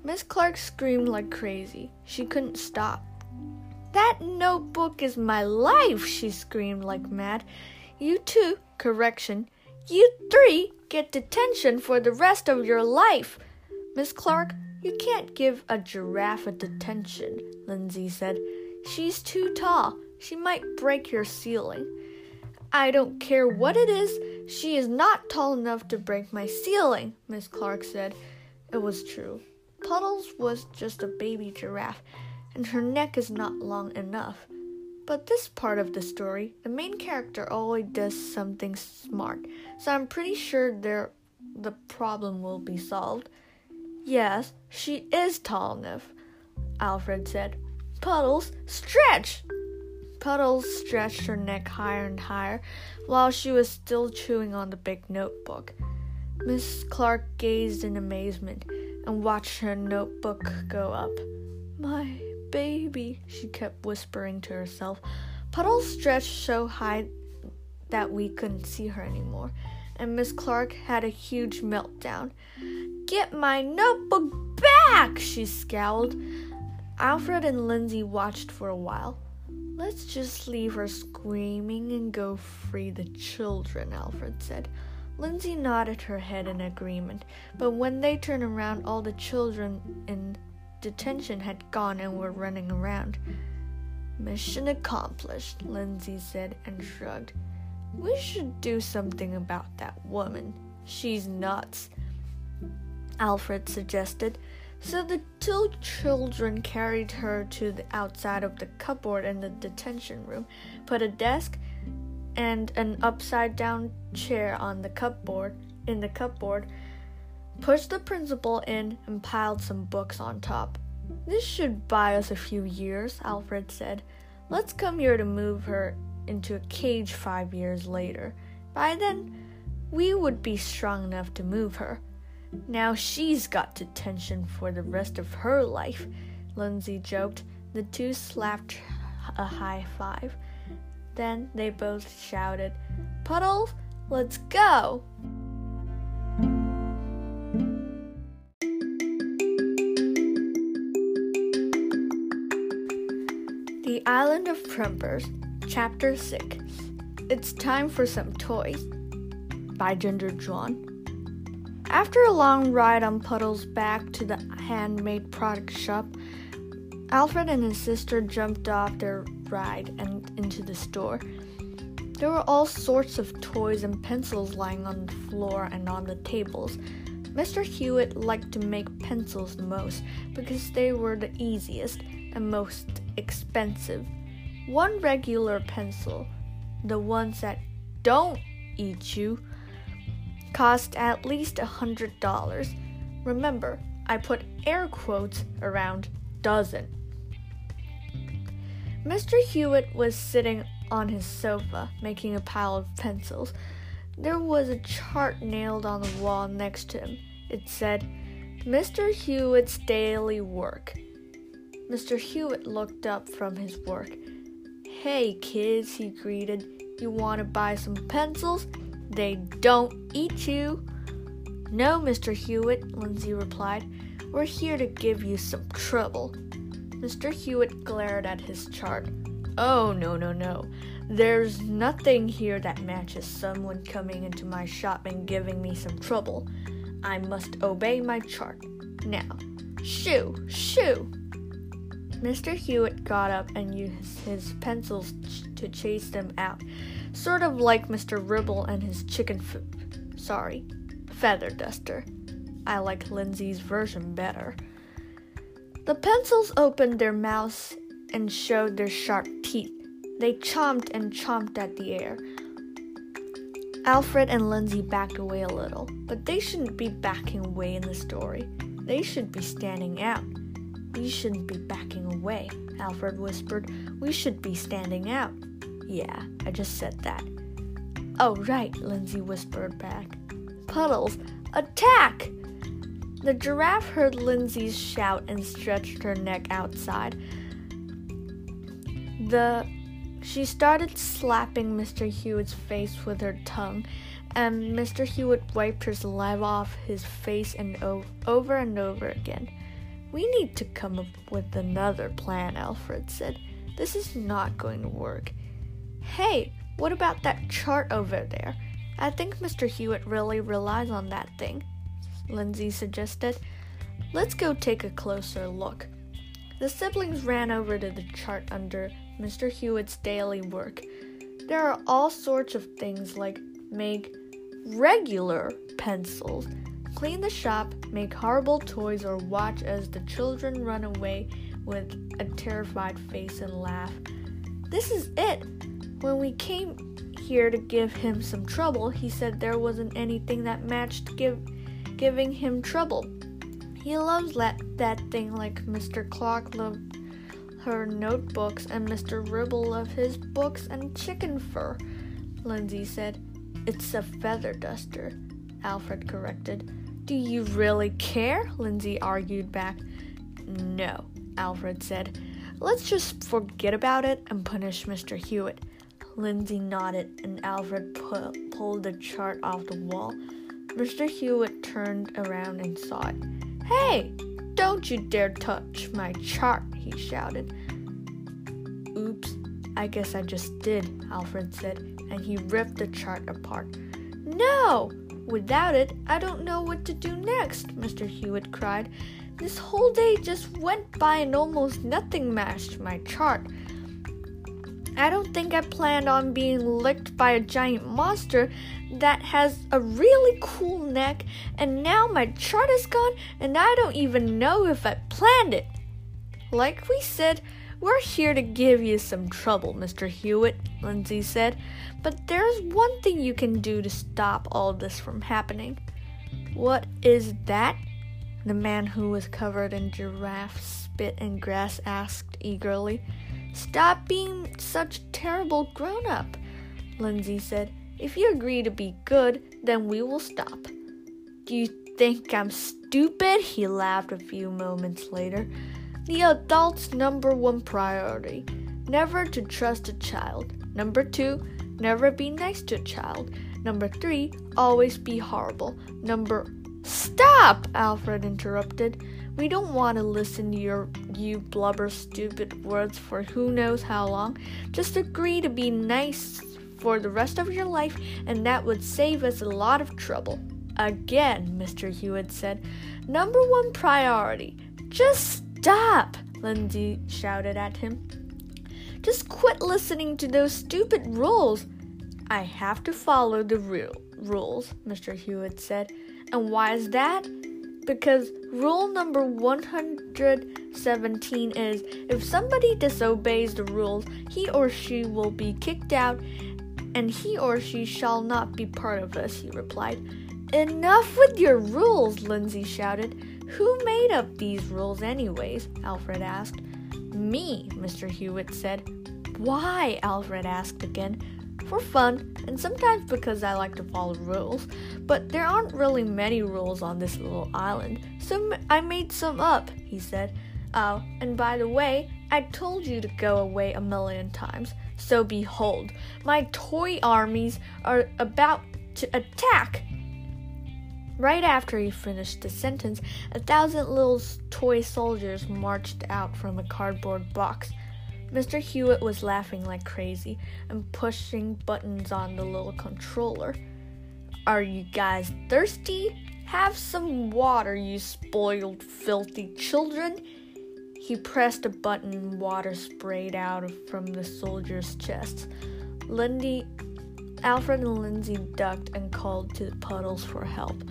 Miss Clark screamed like crazy. She couldn't stop. "That notebook is my life," she screamed like mad. "You three get detention for the rest of your life." "Miss Clark, you can't give a giraffe a detention," Lindsay said. "She's too tall. She might break your ceiling." "I don't care what it is. She is not tall enough to break my ceiling," Miss Clark said. It was true. Puddles was just a baby giraffe, and her neck is not long enough. But this part of the story, the main character always does something smart, so I'm pretty sure the problem will be solved. "Yes, she is tall enough," Alfred said. "Puddles, stretch!" Puddles stretched her neck higher and higher while she was still chewing on the big notebook. Miss Clark gazed in amazement and watched her notebook go up. "My baby," she kept whispering to herself. Puddles stretched so high that we couldn't see her anymore, and Miss Clark had a huge meltdown. "Get my notebook back!" she scowled. Alfred and Lindsay watched for a while. "Let's just leave her screaming and go free the children," Alfred said. Lindsay nodded her head in agreement, but when they turned around, all the children in detention had gone and were running around. "Mission accomplished," Lindsay said and shrugged. "We should do something about that woman. She's nuts," Alfred suggested. So the two children carried her to the outside of the cupboard in the detention room, put a desk and an upside-down chair in the cupboard, pushed the principal in, and piled some books on top. "This should buy us a few years," Alfred said. "Let's come here to move her into a cage 5 years later. By then, we would be strong enough to move her. Now she's got detention for the rest of her life," Lindsay joked. The two slapped a high five. Then they both shouted, "Puddles, let's go!" The Island of Prempers, Chapter 6. It's Time for Some Toys by Ginger Juan. After a long ride on Puddles back to the handmade product shop, Alfred and his sister jumped off their ride and into the store. There were all sorts of toys and pencils lying on the floor and on the tables. Mr. Hewitt liked to make pencils the most because they were the easiest and most expensive. One regular pencil, the ones that don't eat you, cost at least $100. Remember, I put air quotes around dozen. Mr. Hewitt was sitting on his sofa making a pile of pencils. There was a chart nailed on the wall next to him. It said, Mr. Hewitt's Daily Work. Mr. Hewitt looked up from his work. Hey kids, he greeted. You want to buy some pencils? They don't eat you. No, Mr. Hewitt, Lindsay replied. We're here to give you some trouble. Mr. Hewitt glared at his chart. Oh, no. There's nothing here that matches someone coming into my shop and giving me some trouble. I must obey my chart. Now, shoo! Mr. Hewitt got up and used his pencils to chase them out, sort of like Mr. Ribble and his feather duster. I like Lindsay's version better. The pencils opened their mouths and showed their sharp teeth. They chomped at the air. Alfred and Lindsay backed away a little, but they shouldn't be backing away in the story. They should be standing out. We shouldn't be backing away, Alfred whispered. We should be standing out. Yeah, I just said that. Oh, right, Lindsay whispered back. Puddles, attack! The giraffe heard Lindsay's shout and stretched her neck outside. She started slapping Mr. Hewitt's face with her tongue, and Mr. Hewitt wiped her saliva off his face over and over again. We need to come up with another plan, Alfred said. This is not going to work. Hey, what about that chart over there? I think Mr. Hewitt really relies on that thing, Lindsay suggested. Let's go take a closer look. The siblings ran over to the chart under Mr. Hewitt's Daily Work. There are all sorts of things like make regular pencils, clean the shop, make horrible toys, or watch as the children run away with a terrified face and laugh. This is it. When we came here to give him some trouble, he said there wasn't anything that matched giving him trouble. He loves that thing like Mr. Clark loved her notebooks and Mr. Ribble loved his books and chicken fur, Lindsay said. It's a feather duster, Alfred corrected. Do you really care? Lindsay argued back. No, Alfred said. Let's just forget about it and punish Mr. Hewitt. Lindsay nodded and Alfred pulled the chart off the wall. Mr. Hewitt turned around and saw it. Hey, don't you dare touch my chart, he shouted. Oops, I guess I just did, Alfred said, and he ripped the chart apart. No! Without it, I don't know what to do next, Mr. Hewitt cried. This whole day just went by and almost nothing matched my chart. I don't think I planned on being licked by a giant monster that has a really cool neck, and now my chart is gone and I don't even know if I planned it. Like we said, we're here to give you some trouble, Mr. Hewitt, Lindsay said, but there's one thing you can do to stop all this from happening. What is that? The man who was covered in giraffe spit and grass asked eagerly. Stop being such a terrible grown-up, Lindsay said. If you agree to be good, then we will stop. Do you think I'm stupid? He laughed a few moments later. The adult's number one priority, never to trust a child. Number 2, never be nice to a child. Number 3, always be horrible. Stop! Alfred interrupted. We don't want to listen to you blubber stupid words for who knows how long. Just agree to be nice for the rest of your life, and that would save us a lot of trouble. Again, Mr. Hewitt said. Number one priority. Just stop, Lindsay shouted at him. Just quit listening to those stupid rules. I have to follow the rules, Mr. Hewitt said. And why is that? Because rule number 117 is, if somebody disobeys the rules, he or she will be kicked out, and he or she shall not be part of us, he replied. Enough with your rules, Lindsay shouted. Who made up these rules anyways? Alfred asked. Me, Mr. Hewitt said. Why? Alfred asked again. For fun, and sometimes because I like to follow rules, but there aren't really many rules on this little island, so I made some up, he said. Oh, and by the way, I told you to go away a million times, so behold, my toy armies are about to attack. Right after he finished the sentence, 1,000 little toy soldiers marched out from a cardboard box. Mr. Hewitt was laughing like crazy and pushing buttons on the little controller. Are you guys thirsty? Have some water, you spoiled, filthy children. He pressed a button and water sprayed out from the soldiers' chests. Alfred and Lindsay ducked and called to Puddles for help.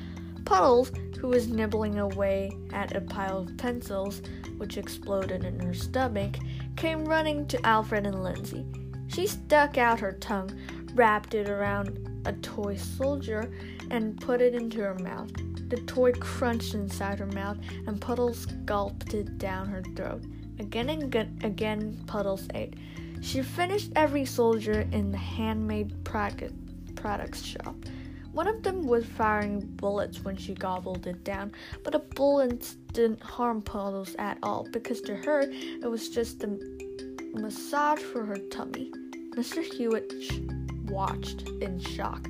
Puddles, who was nibbling away at a pile of pencils, which exploded in her stomach, came running to Alfred and Lindsay. She stuck out her tongue, wrapped it around a toy soldier, and put it into her mouth. The toy crunched inside her mouth, and Puddles gulped it down her throat. Again and again, Puddles ate. She finished every soldier in the handmade products shop. One of them was firing bullets when she gobbled it down, but a bullet didn't harm Puddles at all, because to her, it was just a massage for her tummy. Mr. Hewitt watched in shock.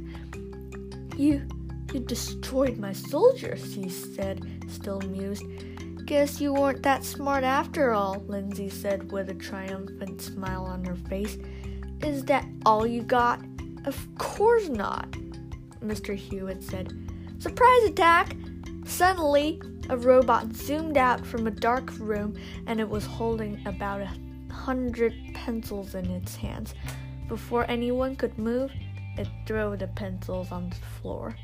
You destroyed my soldiers, he said, still amused. Guess you weren't that smart after all, Lindsay said with a triumphant smile on her face. Is that all you got? Of course not, Mr. Hewitt said. Surprise attack! Suddenly, a robot zoomed out from a dark room, and it was holding about 100 pencils in its hands. Before anyone could move, it threw the pencils on the floor.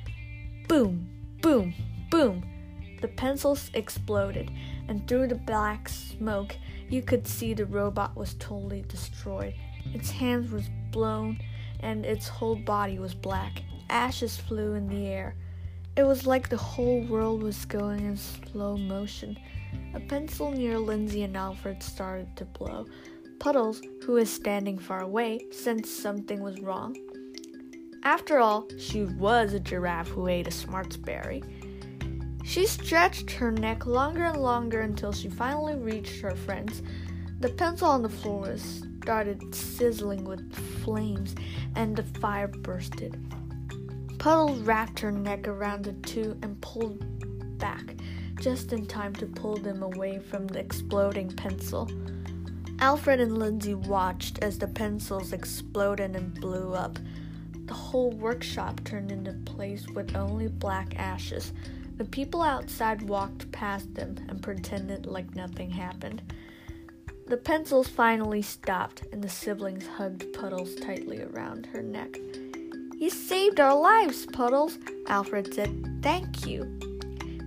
Boom! Boom! Boom! The pencils exploded, and through the black smoke, you could see the robot was totally destroyed. Its hands was blown, and its whole body was black. Ashes flew in the air. It was like the whole world was going in slow motion. A pencil near Lindsay and Alfred started to blow. Puddles, who was standing far away, sensed something was wrong. After all, she was a giraffe who ate a smartsberry. She stretched her neck longer and longer until she finally reached her friends. The pencil on the floor started sizzling with flames, and the fire bursted. Puddles wrapped her neck around the two and pulled back, just in time to pull them away from the exploding pencil. Alfred and Lindsay watched as the pencils exploded and blew up. The whole workshop turned into a place with only black ashes. The people outside walked past them and pretended like nothing happened. The pencils finally stopped, and the siblings hugged Puddles tightly around her neck. You saved our lives, Puddles, Alfred said. Thank you.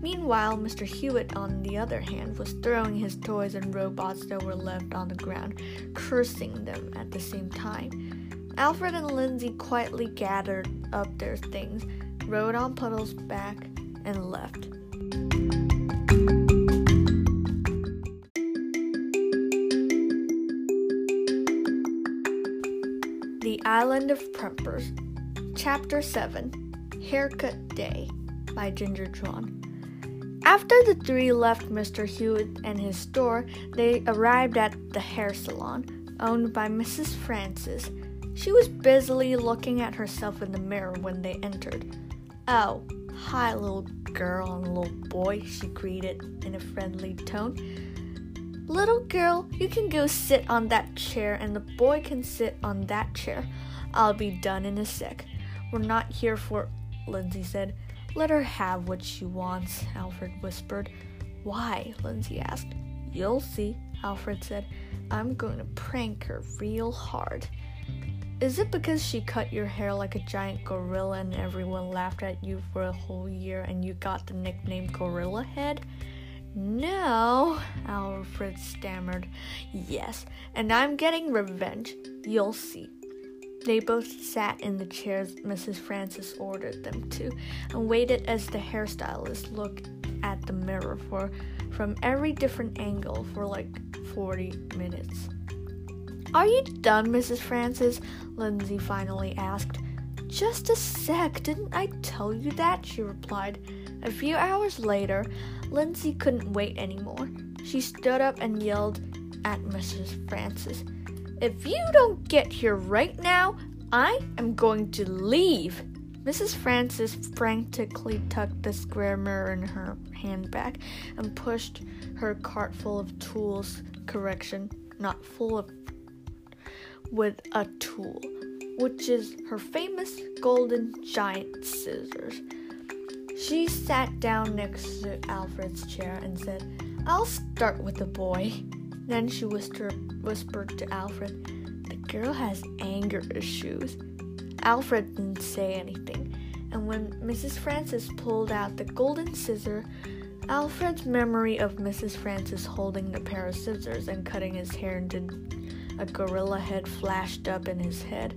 Meanwhile, Mr. Hewitt, on the other hand, was throwing his toys and robots that were left on the ground, cursing them at the same time. Alfred and Lindsay quietly gathered up their things, rode on Puddles' back, and left. The Island of Prempers. Chapter 7, Haircut Day, by Ginger Juan. After the three left Mr. Hewitt and his store, they arrived at the hair salon, owned by Mrs. Francis. She was busily looking at herself in the mirror when they entered. Oh, "Hi, little girl and little boy," she greeted in a friendly tone. "Little girl, you can go sit on that chair, and the boy can sit on that chair. I'll be done in a sec." "We're not here for—" Lindsay said. "Let her have what she wants," Alfred whispered. "Why?" Lindsay asked. "You'll see," Alfred said. "I'm going to prank her real hard." "Is it because she cut your hair like a giant gorilla and everyone laughed at you for a whole year and you got the nickname Gorilla Head?" "No," Alfred stammered. "Yes, and I'm getting revenge. You'll see." They both sat in the chairs Mrs. Francis ordered them to and waited as the hairstylist looked at the mirror from every different angle for like 40 minutes. "Are you done, Mrs. Francis?" Lindsay finally asked. "Just a sec, didn't I tell you that?" she replied. A few hours later, Lindsay couldn't wait anymore. She stood up and yelled at Mrs. Francis, "If you don't get here right now, I am going to leave!" Mrs. Francis frantically tucked the square mirror in her handbag and pushed her cart full of tools, with a tool, which is her famous golden giant scissors. She sat down next to Alfred's chair and said, "I'll start with the boy." Then she whispered to Alfred, "The girl has anger issues." Alfred didn't say anything, and when Mrs. Francis pulled out the golden scissor, Alfred's memory of Mrs. Francis holding the pair of scissors and cutting his hair into a gorilla head flashed up in his head.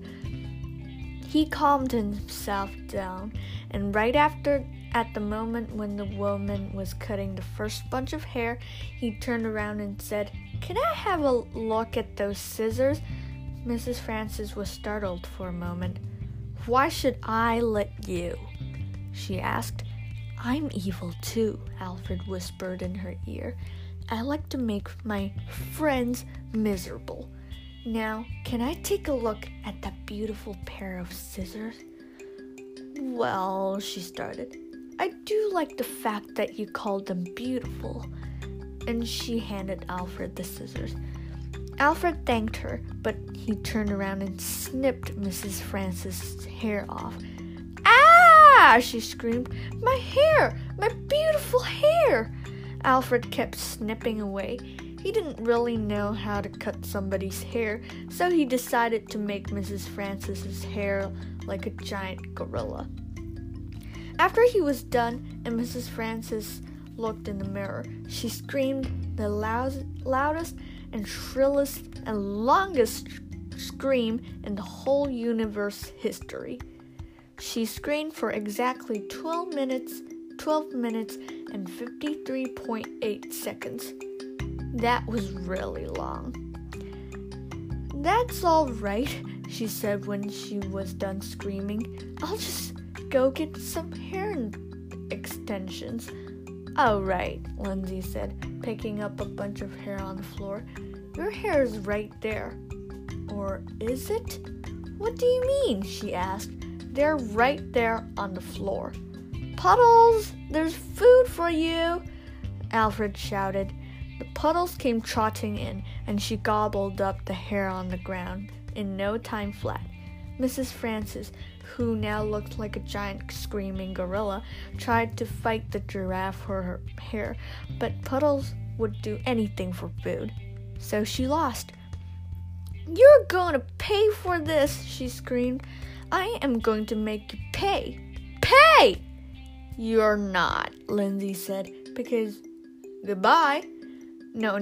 He calmed himself down, and right after, at the moment when the woman was cutting the first bunch of hair, he turned around and said, "Can I have a look at those scissors?" Mrs. Francis was startled for a moment. "Why should I let you?" she asked. "I'm evil too," Alfred whispered in her ear. "I like to make my friends miserable. Now, can I take a look at that beautiful pair of scissors?" "Well," she started, "I do like the fact that you called them beautiful." And she handed Alfred the scissors. Alfred thanked her, but he turned around and snipped Mrs. Francis' hair off. "Ah!" she screamed. "My hair! My beautiful hair!" Alfred kept snipping away. He didn't really know how to cut somebody's hair, so he decided to make Mrs. Francis's hair like a giant gorilla. After he was done and Mrs. Francis looked in the mirror, she screamed the loudest and shrillest and longest scream in the whole universe history. She screamed for exactly 12 minutes and 53.8 seconds. That was really long. "That's all right," she said when she was done screaming. "I'll just go get some hair extensions." "All right," Lindsay said, picking up a bunch of hair on the floor. "Your hair is right there." "Or is it?" "What do you mean?" she asked. "They're right there on the floor." "Puddles, there's food for you!" Alfred shouted. The Puddles came trotting in, and she gobbled up the hair on the ground in no time flat. Mrs. Francis, who now looked like a giant screaming gorilla, tried to fight the giraffe for her hair, but Puddles would do anything for food, so she lost. "You're going to pay for this!" she screamed. "I am going to make you pay. Pay!" "You're not," Lindsay said, because goodbye. No,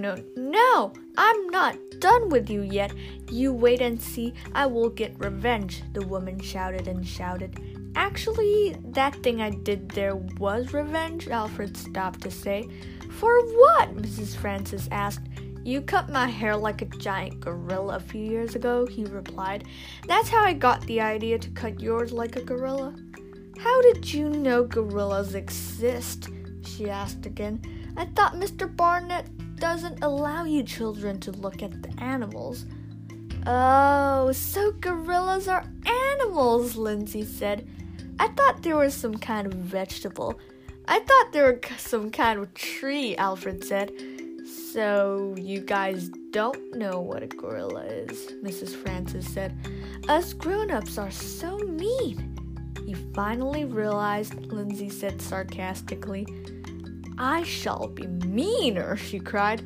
I'm not done with you yet. You wait and see, I will get revenge," the woman shouted. "Actually, that thing I did there was revenge," Alfred stopped to say. "For what?" Mrs. Francis asked. "You cut my hair like a giant gorilla a few years ago," he replied. "That's how I got the idea to cut yours like a gorilla." "How did you know gorillas exist?" she asked again. "I thought Mr. Barnett doesn't allow you children to look at the animals." "Oh, so gorillas are animals," Lindsay said. I thought there was some kind of vegetable. I thought there were some kind of tree, Alfred said. So you guys don't know what a gorilla is, Mrs. Francis said. Us grown-ups are so mean. You finally realized, Lindsay said sarcastically. I shall be meaner, she cried.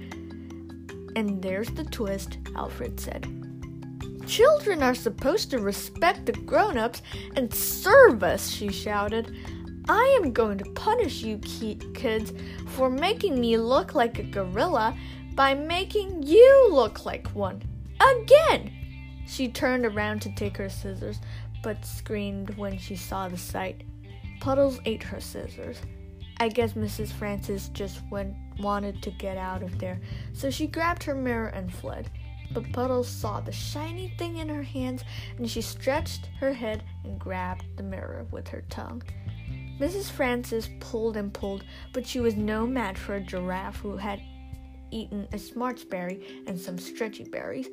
And there's the twist, Alfred said. Children are supposed to respect the grown-ups and serve us, she shouted. I am going to punish you kids for making me look like a gorilla by making you look like one. Again! She turned around to take her scissors, but screamed when she saw the sight. Puddles ate her scissors. I guess Mrs. Francis just wanted to get out of there, so she grabbed her mirror and fled. But Puddles saw the shiny thing in her hands, and she stretched her head and grabbed the mirror with her tongue. Mrs. Francis pulled and pulled, but she was no match for a giraffe who had eaten a smartsberry and some stretchy berries.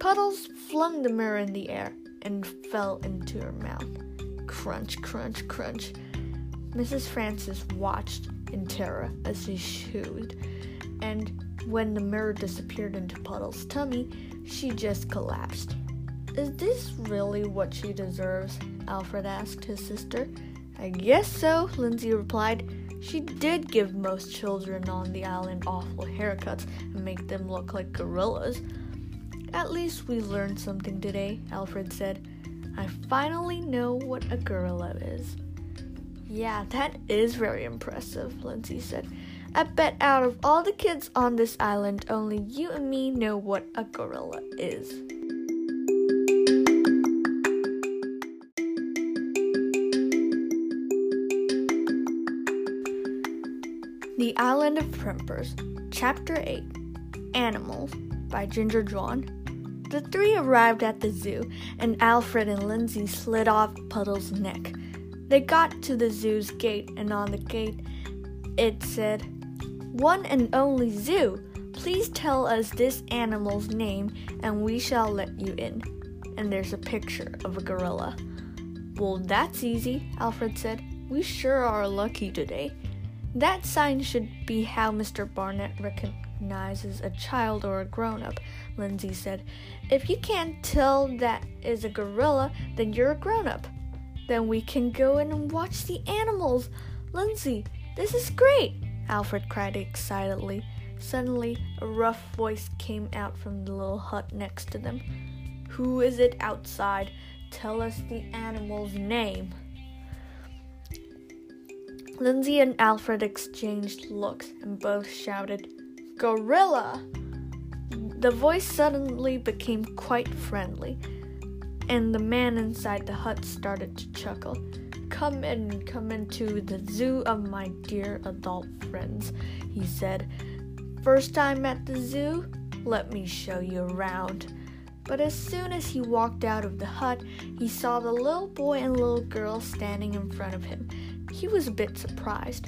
Puddles flung the mirror in the air and fell into her mouth. Crunch, crunch, crunch. Mrs. Francis watched in terror as she shooed, and when the mirror disappeared into Puddles' tummy, she just collapsed. Is this really what she deserves? Alfred asked his sister. I guess so, Lindsay replied. She did give most children on the island awful haircuts and make them look like gorillas. At least we learned something today, Alfred said. I finally know what a gorilla is. Yeah, that is very impressive, Lindsay said. I bet out of all the kids on this island, only you and me know what a gorilla is. The Island of Prempers, Chapter 8, Animals, by Ginger Juan. The three arrived at the zoo, and Alfred and Lindsay slid off Puddles' neck. They got to the zoo's gate, and on the gate, it said, One and only zoo, please tell us this animal's name, and we shall let you in. And there's a picture of a gorilla. Well, that's easy, Alfred said. We sure are lucky today. That sign should be how Mr. Barnett recognizes a child or a grown-up, Lindsay said. If you can't tell that is a gorilla, then you're a grown-up. Then we can go in and watch the animals. Lindsay, this is great, Alfred cried excitedly. Suddenly, a rough voice came out from the little hut next to them. Who is it outside? Tell us the animal's name. Lindsay and Alfred exchanged looks and both shouted, Gorilla! The voice suddenly became quite friendly, and the man inside the hut started to chuckle. Come in to the zoo of my dear adult friends, he said. First time at the zoo? Let me show you around. But as soon as he walked out of the hut, he saw the little boy and little girl standing in front of him. He was a bit surprised.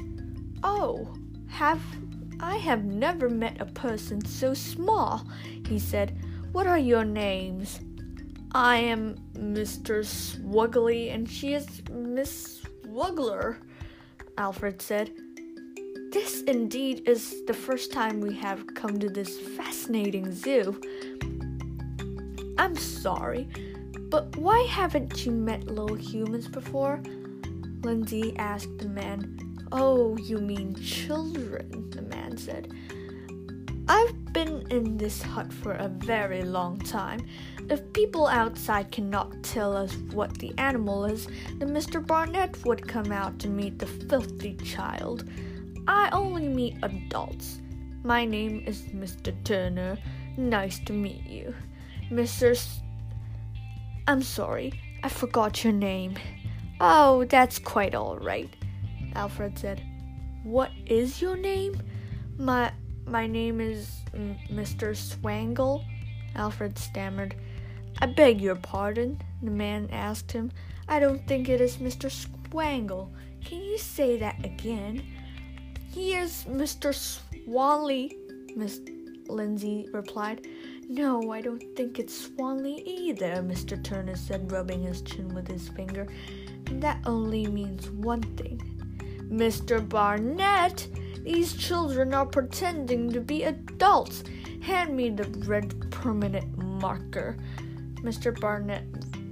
Oh, I have never met a person so small, he said. What are your names? I am Mr. Swuggly, and she is Miss Swuggler, Alfred said. This indeed is the first time we have come to this fascinating zoo. I'm sorry, but why haven't you met little humans before? Lindsay asked the man. Oh, you mean children, the man said. I've been in this hut for a very long time. If people outside cannot tell us what the animal is, then Mr. Barnett would come out to meet the filthy child. I only meet adults. My name is Mr. Turner. Nice to meet you. I'm sorry, I forgot your name. Oh, that's quite all right, Alfred said. What is your name? My name is Mr. Swangle, Alfred stammered. I beg your pardon, the man asked him. I don't think it is Mr. Swangle. Can you say that again? He is Mr. Swanley, Miss Lindsay replied. No, I don't think it's Swanley either, Mr. Turner said, rubbing his chin with his finger. that only means one thing. Mr. Barnett, these children are pretending to be adults. Hand me the red permanent marker. Mr. Barnett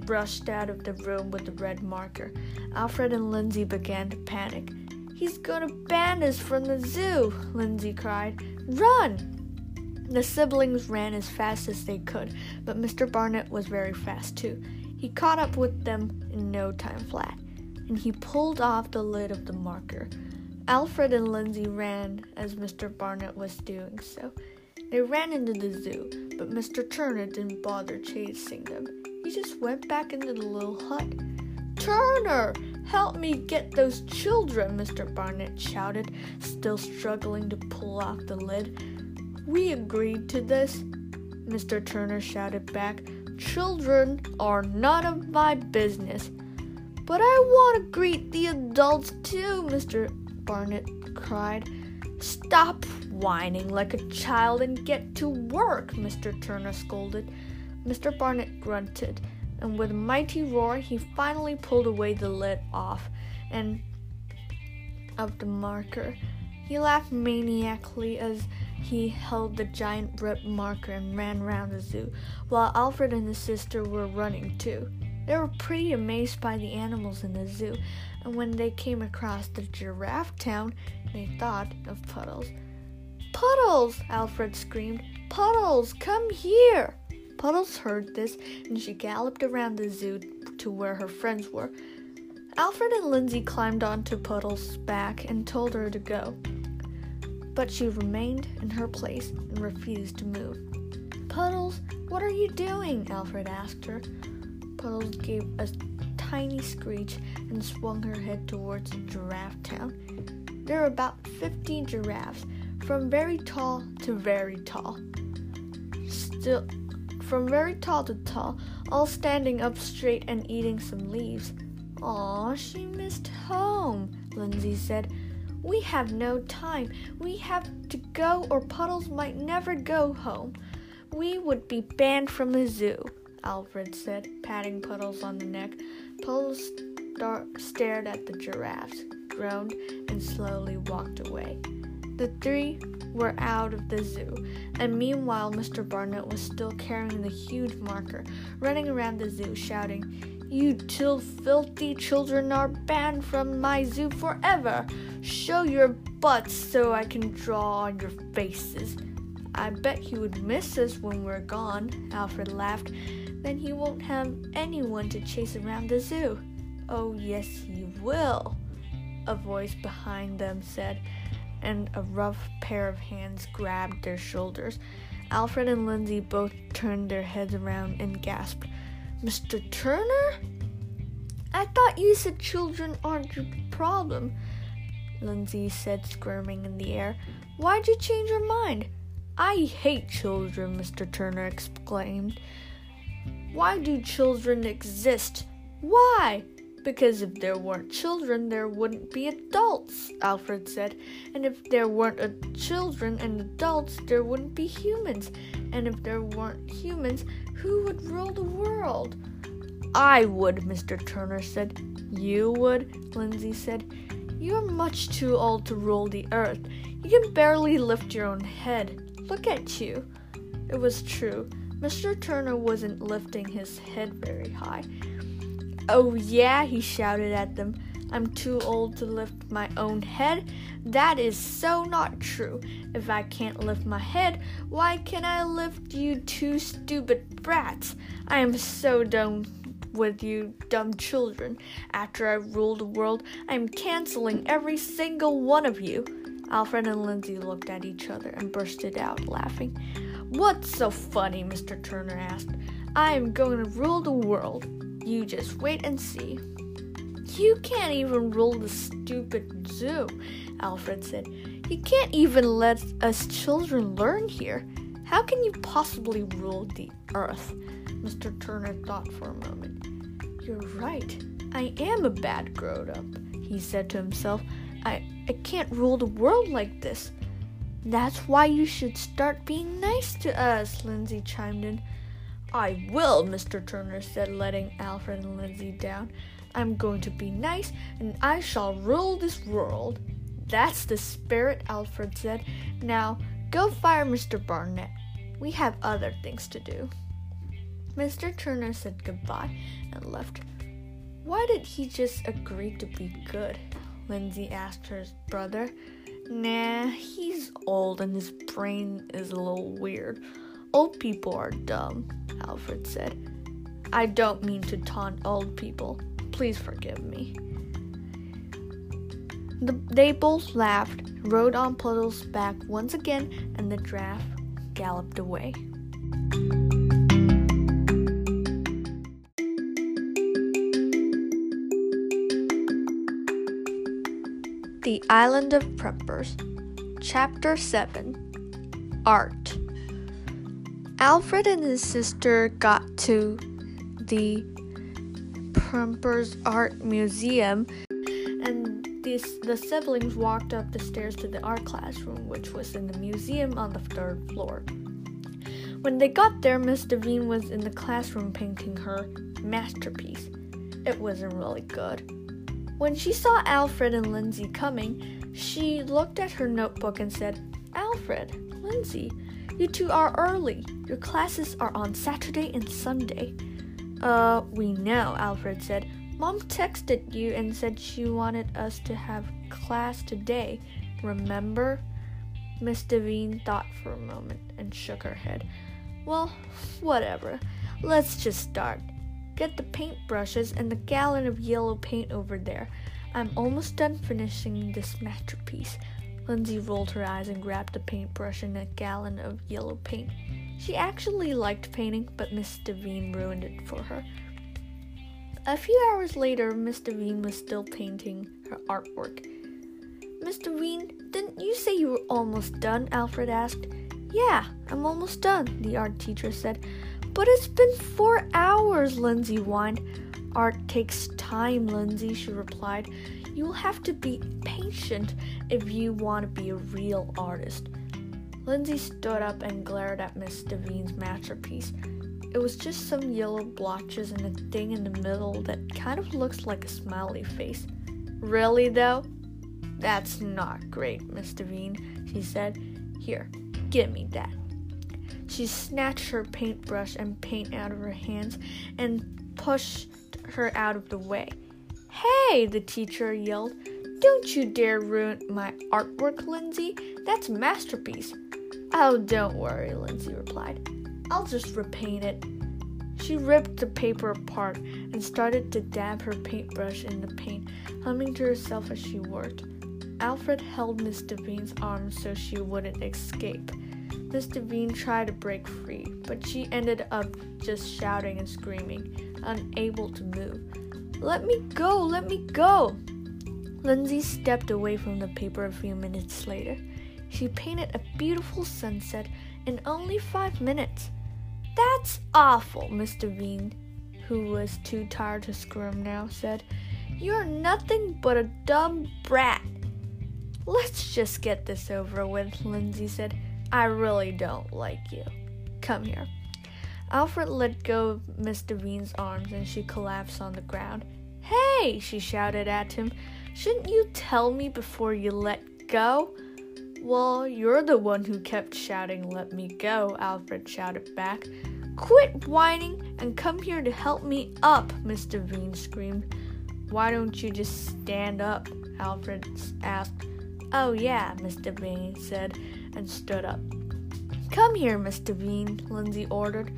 rushed out of the room with the red marker. Alfred and Lindsay began to panic. "He's going to ban us from the zoo," Lindsay cried. "Run!" The siblings ran as fast as they could, but Mr. Barnett was very fast too. He caught up with them in no time flat, and he pulled off the lid of the marker. Alfred and Lindsay ran as Mr. Barnett was doing so. They ran into the zoo, but Mr. Turner didn't bother chasing them. He just went back into the little hut. "Turner, help me get those children," Mr. Barnett shouted, still struggling to pull off the lid. "We agreed to this," Mr. Turner shouted back. "Children are none of my business." "But I want to greet the adults too," Mr. Barnett cried. "Stop whining like a child and get to work," Mr. Turner scolded. Mr. Barnett grunted, and with a mighty roar, he finally pulled away the lid off and of the marker. He laughed maniacally as he held the giant red marker and ran round the zoo, while Alfred and his sister were running too. They were pretty amazed by the animals in the zoo, and when they came across the giraffe town, they thought of Puddles. "Puddles!" Alfred screamed. "Puddles, come here!" Puddles heard this, and she galloped around the zoo to where her friends were. Alfred and Lindsay climbed onto Puddles' back and told her to go, but she remained in her place and refused to move. "Puddles, what are you doing?" Alfred asked her. Puddles gave a tiny screech and swung her head towards the giraffe town. There were about 50 giraffes, from very tall to tall, all standing up straight and eating some leaves. "Aw, she missed home," Lindsay said. "We have no time. We have to go or Puddles might never go home. We would be banned from the zoo," Alfred said, patting Puddles on the neck. Puddles stared at the giraffes, groaned, and slowly walked away. The three were out of the zoo, and meanwhile Mr. Barnett was still carrying the huge marker, running around the zoo shouting, "You two filthy children are banned from my zoo forever. Show your butts so I can draw on your faces." "I bet he would miss us when we're gone," Alfred laughed. "Then he won't have anyone to chase around the zoo." "Oh, yes, he will," a voice behind them said, and a rough pair of hands grabbed their shoulders. Alfred and Lindsay both turned their heads around and gasped. "Mr. Turner? I thought you said children aren't your problem," Lindsay said, squirming in the air. "Why'd you change your mind?" "I hate children," Mr. Turner exclaimed. "Why do children exist?" "Why?" "Because if there weren't children, there wouldn't be adults," Alfred said. "And if there weren't children and adults, there wouldn't be humans. And if there weren't humans, who would rule the world?" "I would," Mr. Turner said. "You would," Lindsay said. "You're much too old to rule the earth. You can barely lift your own head. Look at you." It was true. Mr. Turner wasn't lifting his head very high. "Oh yeah," he shouted at them. "I'm too old to lift my own head? That is so not true. If I can't lift my head, why can't I lift you two stupid brats? I am so done with you dumb children. After I rule the world, I am canceling every single one of you." Alfred and Lindsay looked at each other and bursted out laughing. "What's so funny?" Mr. Turner asked. "I am going to rule the world. You just wait and see." "You can't even rule the stupid zoo," Alfred said. "You can't even let us children learn here. How can you possibly rule the earth?" Mr. Turner thought for a moment. "You're right. I am a bad grown-up," he said to himself. I can't rule the world like this." "That's why you should start being nice to us," Lindsay chimed in. "I will," Mr. Turner said, letting Alfred and Lindsay down. I'm going to be nice, and I shall rule this world. That's the spirit, Alfred said. Now, go fire Mr. Barnett. We have other things to do. Mr. Turner said goodbye and left. Why did he just agree to be good? Lindsay asked her brother. Nah, he's old and his brain is a little weird. Old people are dumb, Alfred said. I don't mean to taunt old people. Please forgive me. They both laughed, rode on Puddles' back once again, and the draft galloped away. The Island of Prempers, Chapter 7, Art. Alfred and his sister got to the Prempers Art Museum, and the siblings walked up the stairs to the art classroom, which was in the museum on the third floor. When they got there, Miss Devine was in the classroom painting her masterpiece. It wasn't really good. When she saw Alfred and Lindsay coming, she looked at her notebook and said, Alfred, Lindsay, you two are early. Your classes are on Saturday and Sunday. We know, Alfred said. Mom texted you and said she wanted us to have class today, remember? Miss Devine thought for a moment and shook her head. Well, whatever. Let's just start. Get the paintbrushes and the gallon of yellow paint over there. I'm almost done finishing this masterpiece. Lindsay rolled her eyes and grabbed the paintbrush and a gallon of yellow paint. She actually liked painting, but Miss Devine ruined it for her. A few hours later, Miss Devine was still painting her artwork. Miss Devine, didn't you say you were almost done? Alfred asked. Yeah, I'm almost done, the art teacher said. But it's been 4 hours, Lindsay whined. Art takes time, Lindsay, she replied. You'll have to be patient if you want to be a real artist. Lindsay stood up and glared at Miss Devine's masterpiece. It was just some yellow blotches and a thing in the middle that kind of looks like a smiley face. Really, though? That's not great, Miss Devine, she said. Here, give me that. She snatched her paintbrush and paint out of her hands and pushed her out of the way. Hey, the teacher yelled. Don't you dare ruin my artwork, Lindsay. That's a masterpiece. Oh, don't worry, Lindsay replied. I'll just repaint it. She ripped the paper apart and started to dab her paintbrush in the paint, humming to herself as she worked. Alfred held Miss Devine's arm so she wouldn't escape. Miss Devine tried to break free, but she ended up just shouting and screaming, unable to move. Let me go! Let me go! Lindsay stepped away from the paper a few minutes later. She painted a beautiful sunset in only 5 minutes. That's awful, Miss Devine, who was too tired to squirm now, said. You're nothing but a dumb brat. Let's just get this over with, Lindsay said. I really don't like you. Come here. Alfred let go of Miss Devine's arms and she collapsed on the ground. Hey, she shouted at him. Shouldn't you tell me before you let go? Well, you're the one who kept shouting, let me go, Alfred shouted back. Quit whining and come here to help me up, Miss Devine screamed. Why don't you just stand up? Alfred asked. Oh yeah, Miss Devine said. And stood up. Come here, Miss Devine, Lindsay ordered.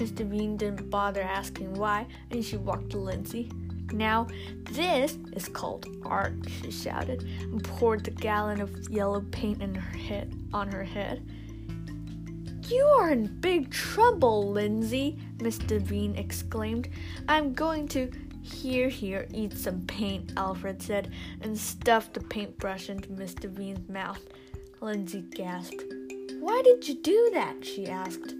Miss Devine didn't bother asking why, and she walked to Lindsay. Now, this is called art, she shouted, and poured the gallon of yellow paint on her head. You are in big trouble, Lindsay, Miss Devine exclaimed. I'm going to... Here, eat some paint, Alfred said, and stuffed the paintbrush into Miss Devine's mouth. Lindsay gasped. Why did you do that? She asked.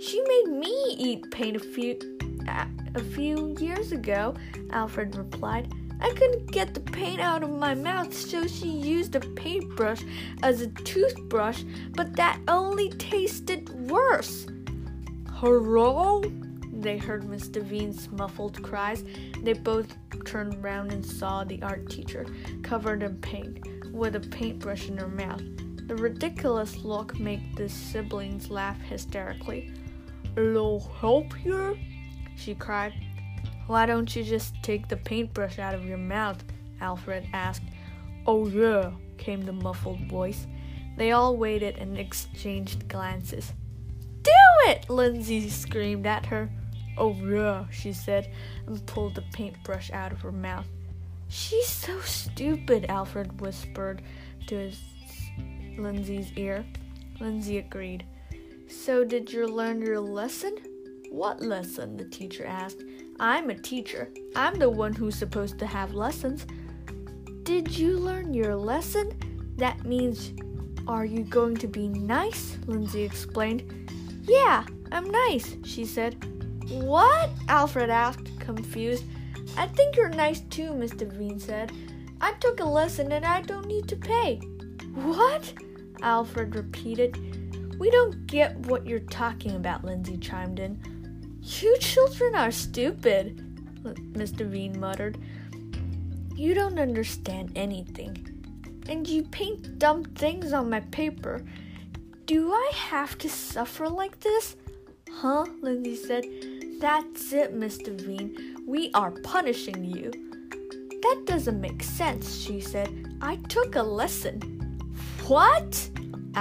She made me eat paint a few years ago, Alfred replied. I couldn't get the paint out of my mouth, so she used a paintbrush as a toothbrush, but that only tasted worse. Hurrah! they heard Miss Devine's muffled cries. They both turned round and saw the art teacher, covered in paint, with a paintbrush in her mouth. The ridiculous look made the siblings laugh hysterically. "It'll help you?" she cried. "Why don't you just take the paintbrush out of your mouth?" Alfred asked. "Oh yeah," came the muffled voice. They all waited and exchanged glances. "Do it!" Lindsay screamed at her. "Oh yeah," she said, and pulled the paintbrush out of her mouth. "She's so stupid," Alfred whispered to Lindsay's ear. Lindsay agreed. "So did you learn your lesson?" "What lesson?" the teacher asked. "I'm a teacher. I'm the one who's supposed to have lessons." "Did you learn your lesson? That means, are you going to be nice?" Lindsay explained. "Yeah, I'm nice," she said. "What?" Alfred asked, confused. "I think you're nice too," Miss Devine said. "I took a lesson and I don't need to pay." "What?" Alfred repeated. "We don't get what you're talking about," Lindsay chimed in. "You children are stupid," Miss Devine muttered. "You don't understand anything. And you paint dumb things on my paper. Do I have to suffer like this?" "Huh?" Lindsay said. "That's it, Miss Devine. We are punishing you." "That doesn't make sense," she said. "I took a lesson." "What?"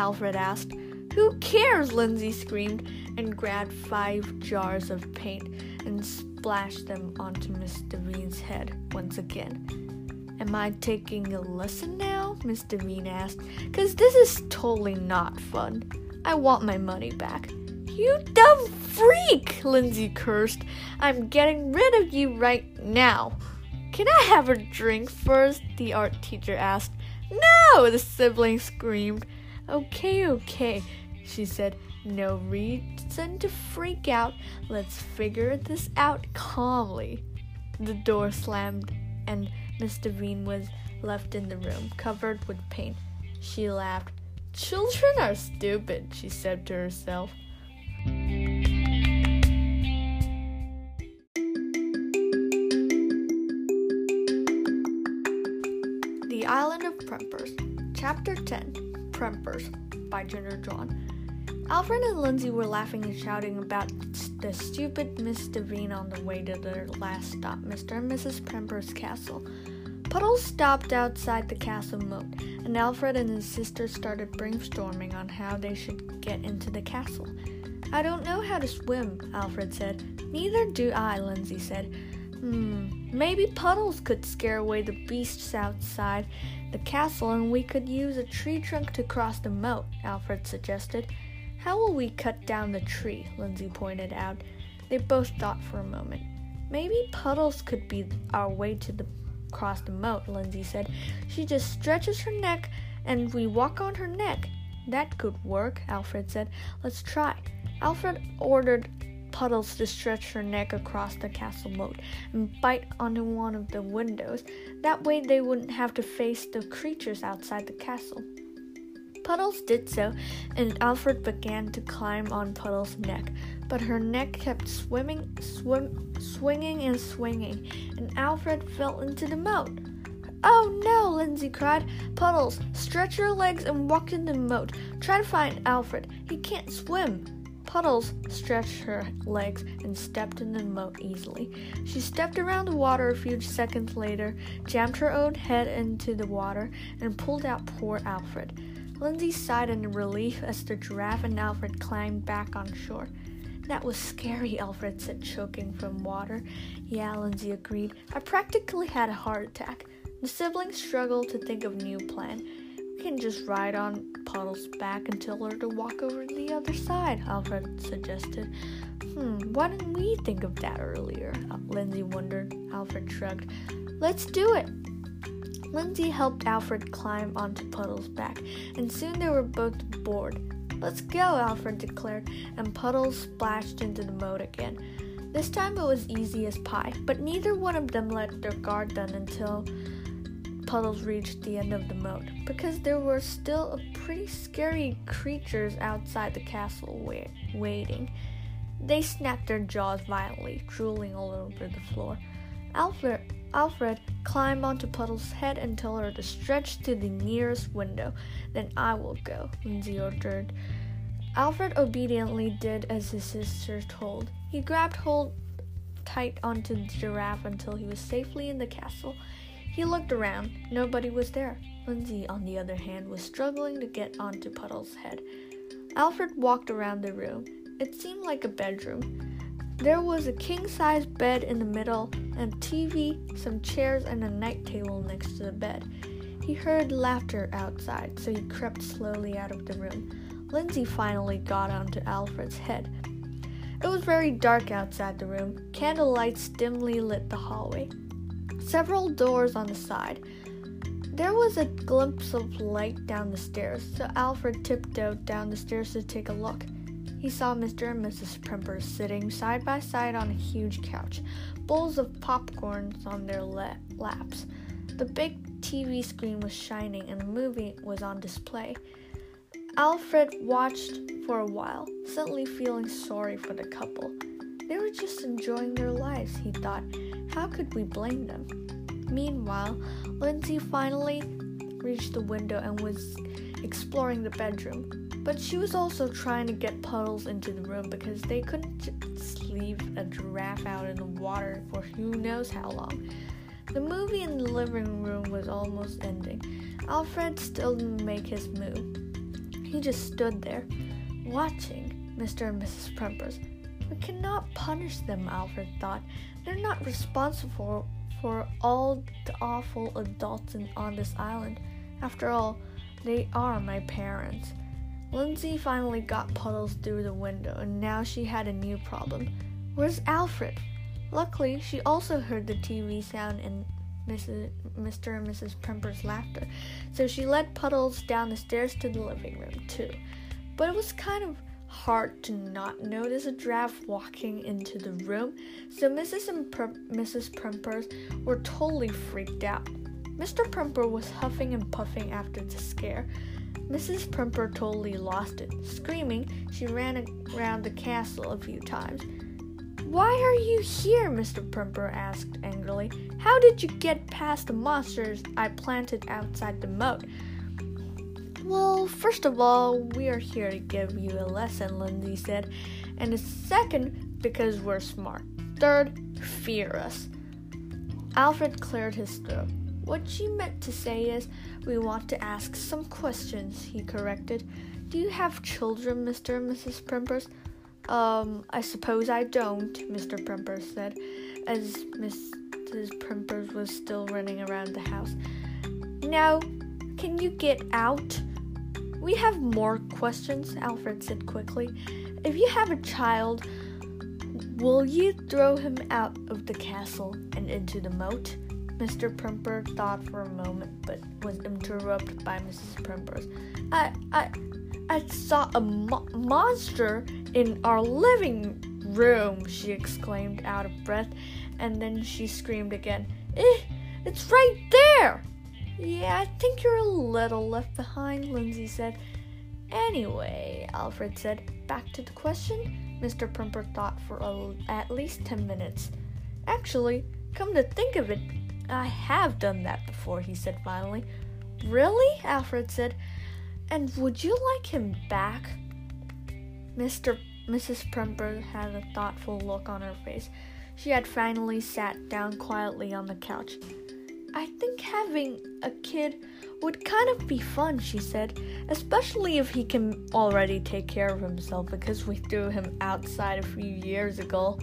Alfred asked. "Who cares?" Lindsay screamed and grabbed 5 jars of paint and splashed them onto Miss Devine's head once again. "Am I taking a lesson now?" Miss Devine asked, "'cause this is totally not fun. I want my money back." "You dumb freak!" Lindsay cursed. "I'm getting rid of you right now." "Can I have a drink first?" the art teacher asked. "No!" the sibling screamed. Okay, she said. "No reason to freak out. Let's figure this out calmly." The door slammed and Miss Devine was left in the room, covered with paint. She laughed. "Children are stupid," she said to herself. The Island of Prempers, Chapter 10, Prempers, by Ginger Juan. Alfred and Lindsay were laughing and shouting about the stupid Miss Devine on the way to their last stop, Mr. and Mrs. Premper's castle. Puddles stopped outside the castle moat, and Alfred and his sister started brainstorming on how they should get into the castle. "I don't know how to swim," Alfred said. "Neither do I," Lindsay said. Maybe Puddles could scare away the beasts outside the castle, and we could use a tree trunk to cross the moat," Alfred suggested. "How will we cut down the tree?" Lindsay pointed out. They both thought for a moment. "Maybe Puddles could be our way to cross the moat," Lindsay said. "She just stretches her neck and we walk on her neck." "That could work," Alfred said. "Let's try." Alfred ordered Puddles to stretch her neck across the castle moat and bite onto one of the windows. That way they wouldn't have to face the creatures outside the castle. Puddles did so, and Alfred began to climb on Puddles' neck, but her neck kept swinging and swinging, and Alfred fell into the moat. "Oh no!" Lindsay cried. "Puddles, stretch your legs and walk in the moat. Try to find Alfred. He can't swim." Puddles stretched her legs and stepped in the moat easily. She stepped around the water a few seconds later, jammed her own head into the water, and pulled out poor Alfred. Lindsay sighed in relief as the giraffe and Alfred climbed back on shore. "That was scary," Alfred said, choking from water. "Yeah," Lindsay agreed. "I practically had a heart attack." The siblings struggled to think of a new plan. "We can just ride on Puddles' back and tell her to walk over to the other side," Alfred suggested. Why didn't we think of that earlier?" Lindsay wondered. Alfred shrugged. "Let's do it." Lindsay helped Alfred climb onto Puddles' back, and soon they were both bored. "Let's go," Alfred declared, and Puddles splashed into the moat again. This time it was easy as pie, but neither one of them let their guard down until Puddles reached the end of the moat, because there were still pretty scary creatures outside the castle waiting. They snapped their jaws violently, drooling all over the floor. Alfred climbed onto Puddles' head and told her to stretch to the nearest window. "Then I will go," Lindsay ordered. Alfred obediently did as his sister told. He grabbed hold tight onto the giraffe until he was safely in the castle. He looked around. Nobody was there. Lindsay, on the other hand, was struggling to get onto Puddles' head. Alfred walked around the room. It seemed like a bedroom. There was a king-size bed in the middle, a TV, some chairs, and a night table next to the bed. He heard laughter outside, so he crept slowly out of the room. Lindsay finally got onto Alfred's head. It was very dark outside the room. Candle lights dimly lit the hallway. Several doors on the side. There was a glimpse of light down the stairs, so Alfred tiptoed down the stairs to take a look. He saw Mr. and Mrs. Prempers sitting side by side on a huge couch, bowls of popcorn on their laps. The big TV screen was shining and a movie was on display. Alfred watched for a while, suddenly feeling sorry for the couple. They were just enjoying their lives, he thought. How could we blame them? Meanwhile, Lindsay finally reached the window and was exploring the bedroom. But she was also trying to get Puddles into the room because they couldn't just leave a giraffe out in the water for who knows how long. The movie in the living room was almost ending. Alfred still didn't make his move. He just stood there, watching Mr. and Mrs. Prempers. We cannot punish them, Alfred thought. They're not responsible for all the awful adults on this island. After all, they are my parents. Lindsay finally got Puddles through the window, and now she had a new problem. Where's Alfred? Luckily, she also heard the TV sound and Mr. and Mrs. Prempers' laughter, so she led Puddles down the stairs to the living room, too. But it was kind of hard to not notice a giraffe walking into the room, so Mrs. and Mrs. Prempers were totally freaked out. Mr. Premper was huffing and puffing after the scare. Mrs. Premper totally lost it. Screaming, she ran around the castle a few times. "Why are you here?" Mr. Premper asked angrily. "How did you get past the monsters I planted outside the moat?" "Well, first of all, we are here to give you a lesson," Lindsay said. "And second, because we're smart. Third, fear us." Alfred cleared his throat. "What she meant to say is, we want to ask some questions," he corrected. "Do you have children, Mr. and Mrs. Prempers?" I suppose I don't," Mr. Premper said, as Mrs. Prempers was still running around the house. "Now, can you get out?" "We have more questions," Alfred said quickly. "If you have a child, will you throw him out of the castle and into the moat?" Mr. Premper thought for a moment, but was interrupted by Mrs. Prempers. I saw a monster in our living room," she exclaimed out of breath, and then she screamed again. "It's right there!" "Yeah, I think you're a little left behind," Lindsay said. "Anyway," Alfred said, "back to the question." Mr. Premper thought for at least 10 minutes. "Actually, come to think of it, I have done that before," he said finally. "Really?" Alfred said. "And would you like him back?" Mrs. Premper had a thoughtful look on her face. She had finally sat down quietly on the couch. "I think having a kid would kind of be fun," she said, "especially if he can already take care of himself because we threw him outside a few years ago."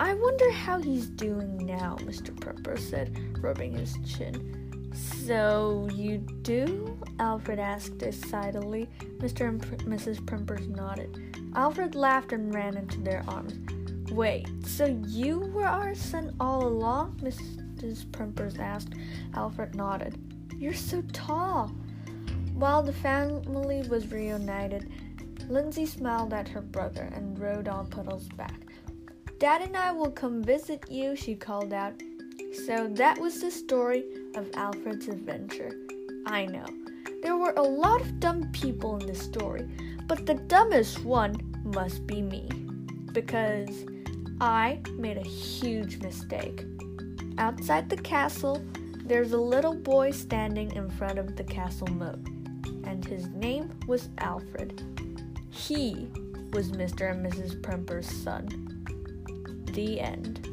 "I wonder how he's doing now," Mr. Premper said, rubbing his chin. "So you do?" Alfred asked decidedly. Mr. and Mrs. Premper nodded. Alfred laughed and ran into their arms. "Wait, so you were our son all along?" Mrs. Premper asked. Alfred nodded. "You're so tall." While the family was reunited, Lindsay smiled at her brother and rode on Puddles' back. "Dad and I will come visit you," she called out. So that was the story of Alfred's adventure. I know, there were a lot of dumb people in this story, but the dumbest one must be me, because I made a huge mistake. Outside the castle, there's a little boy standing in front of the castle moat, and his name was Alfred. He was Mr. and Mrs. Premper's son. The end.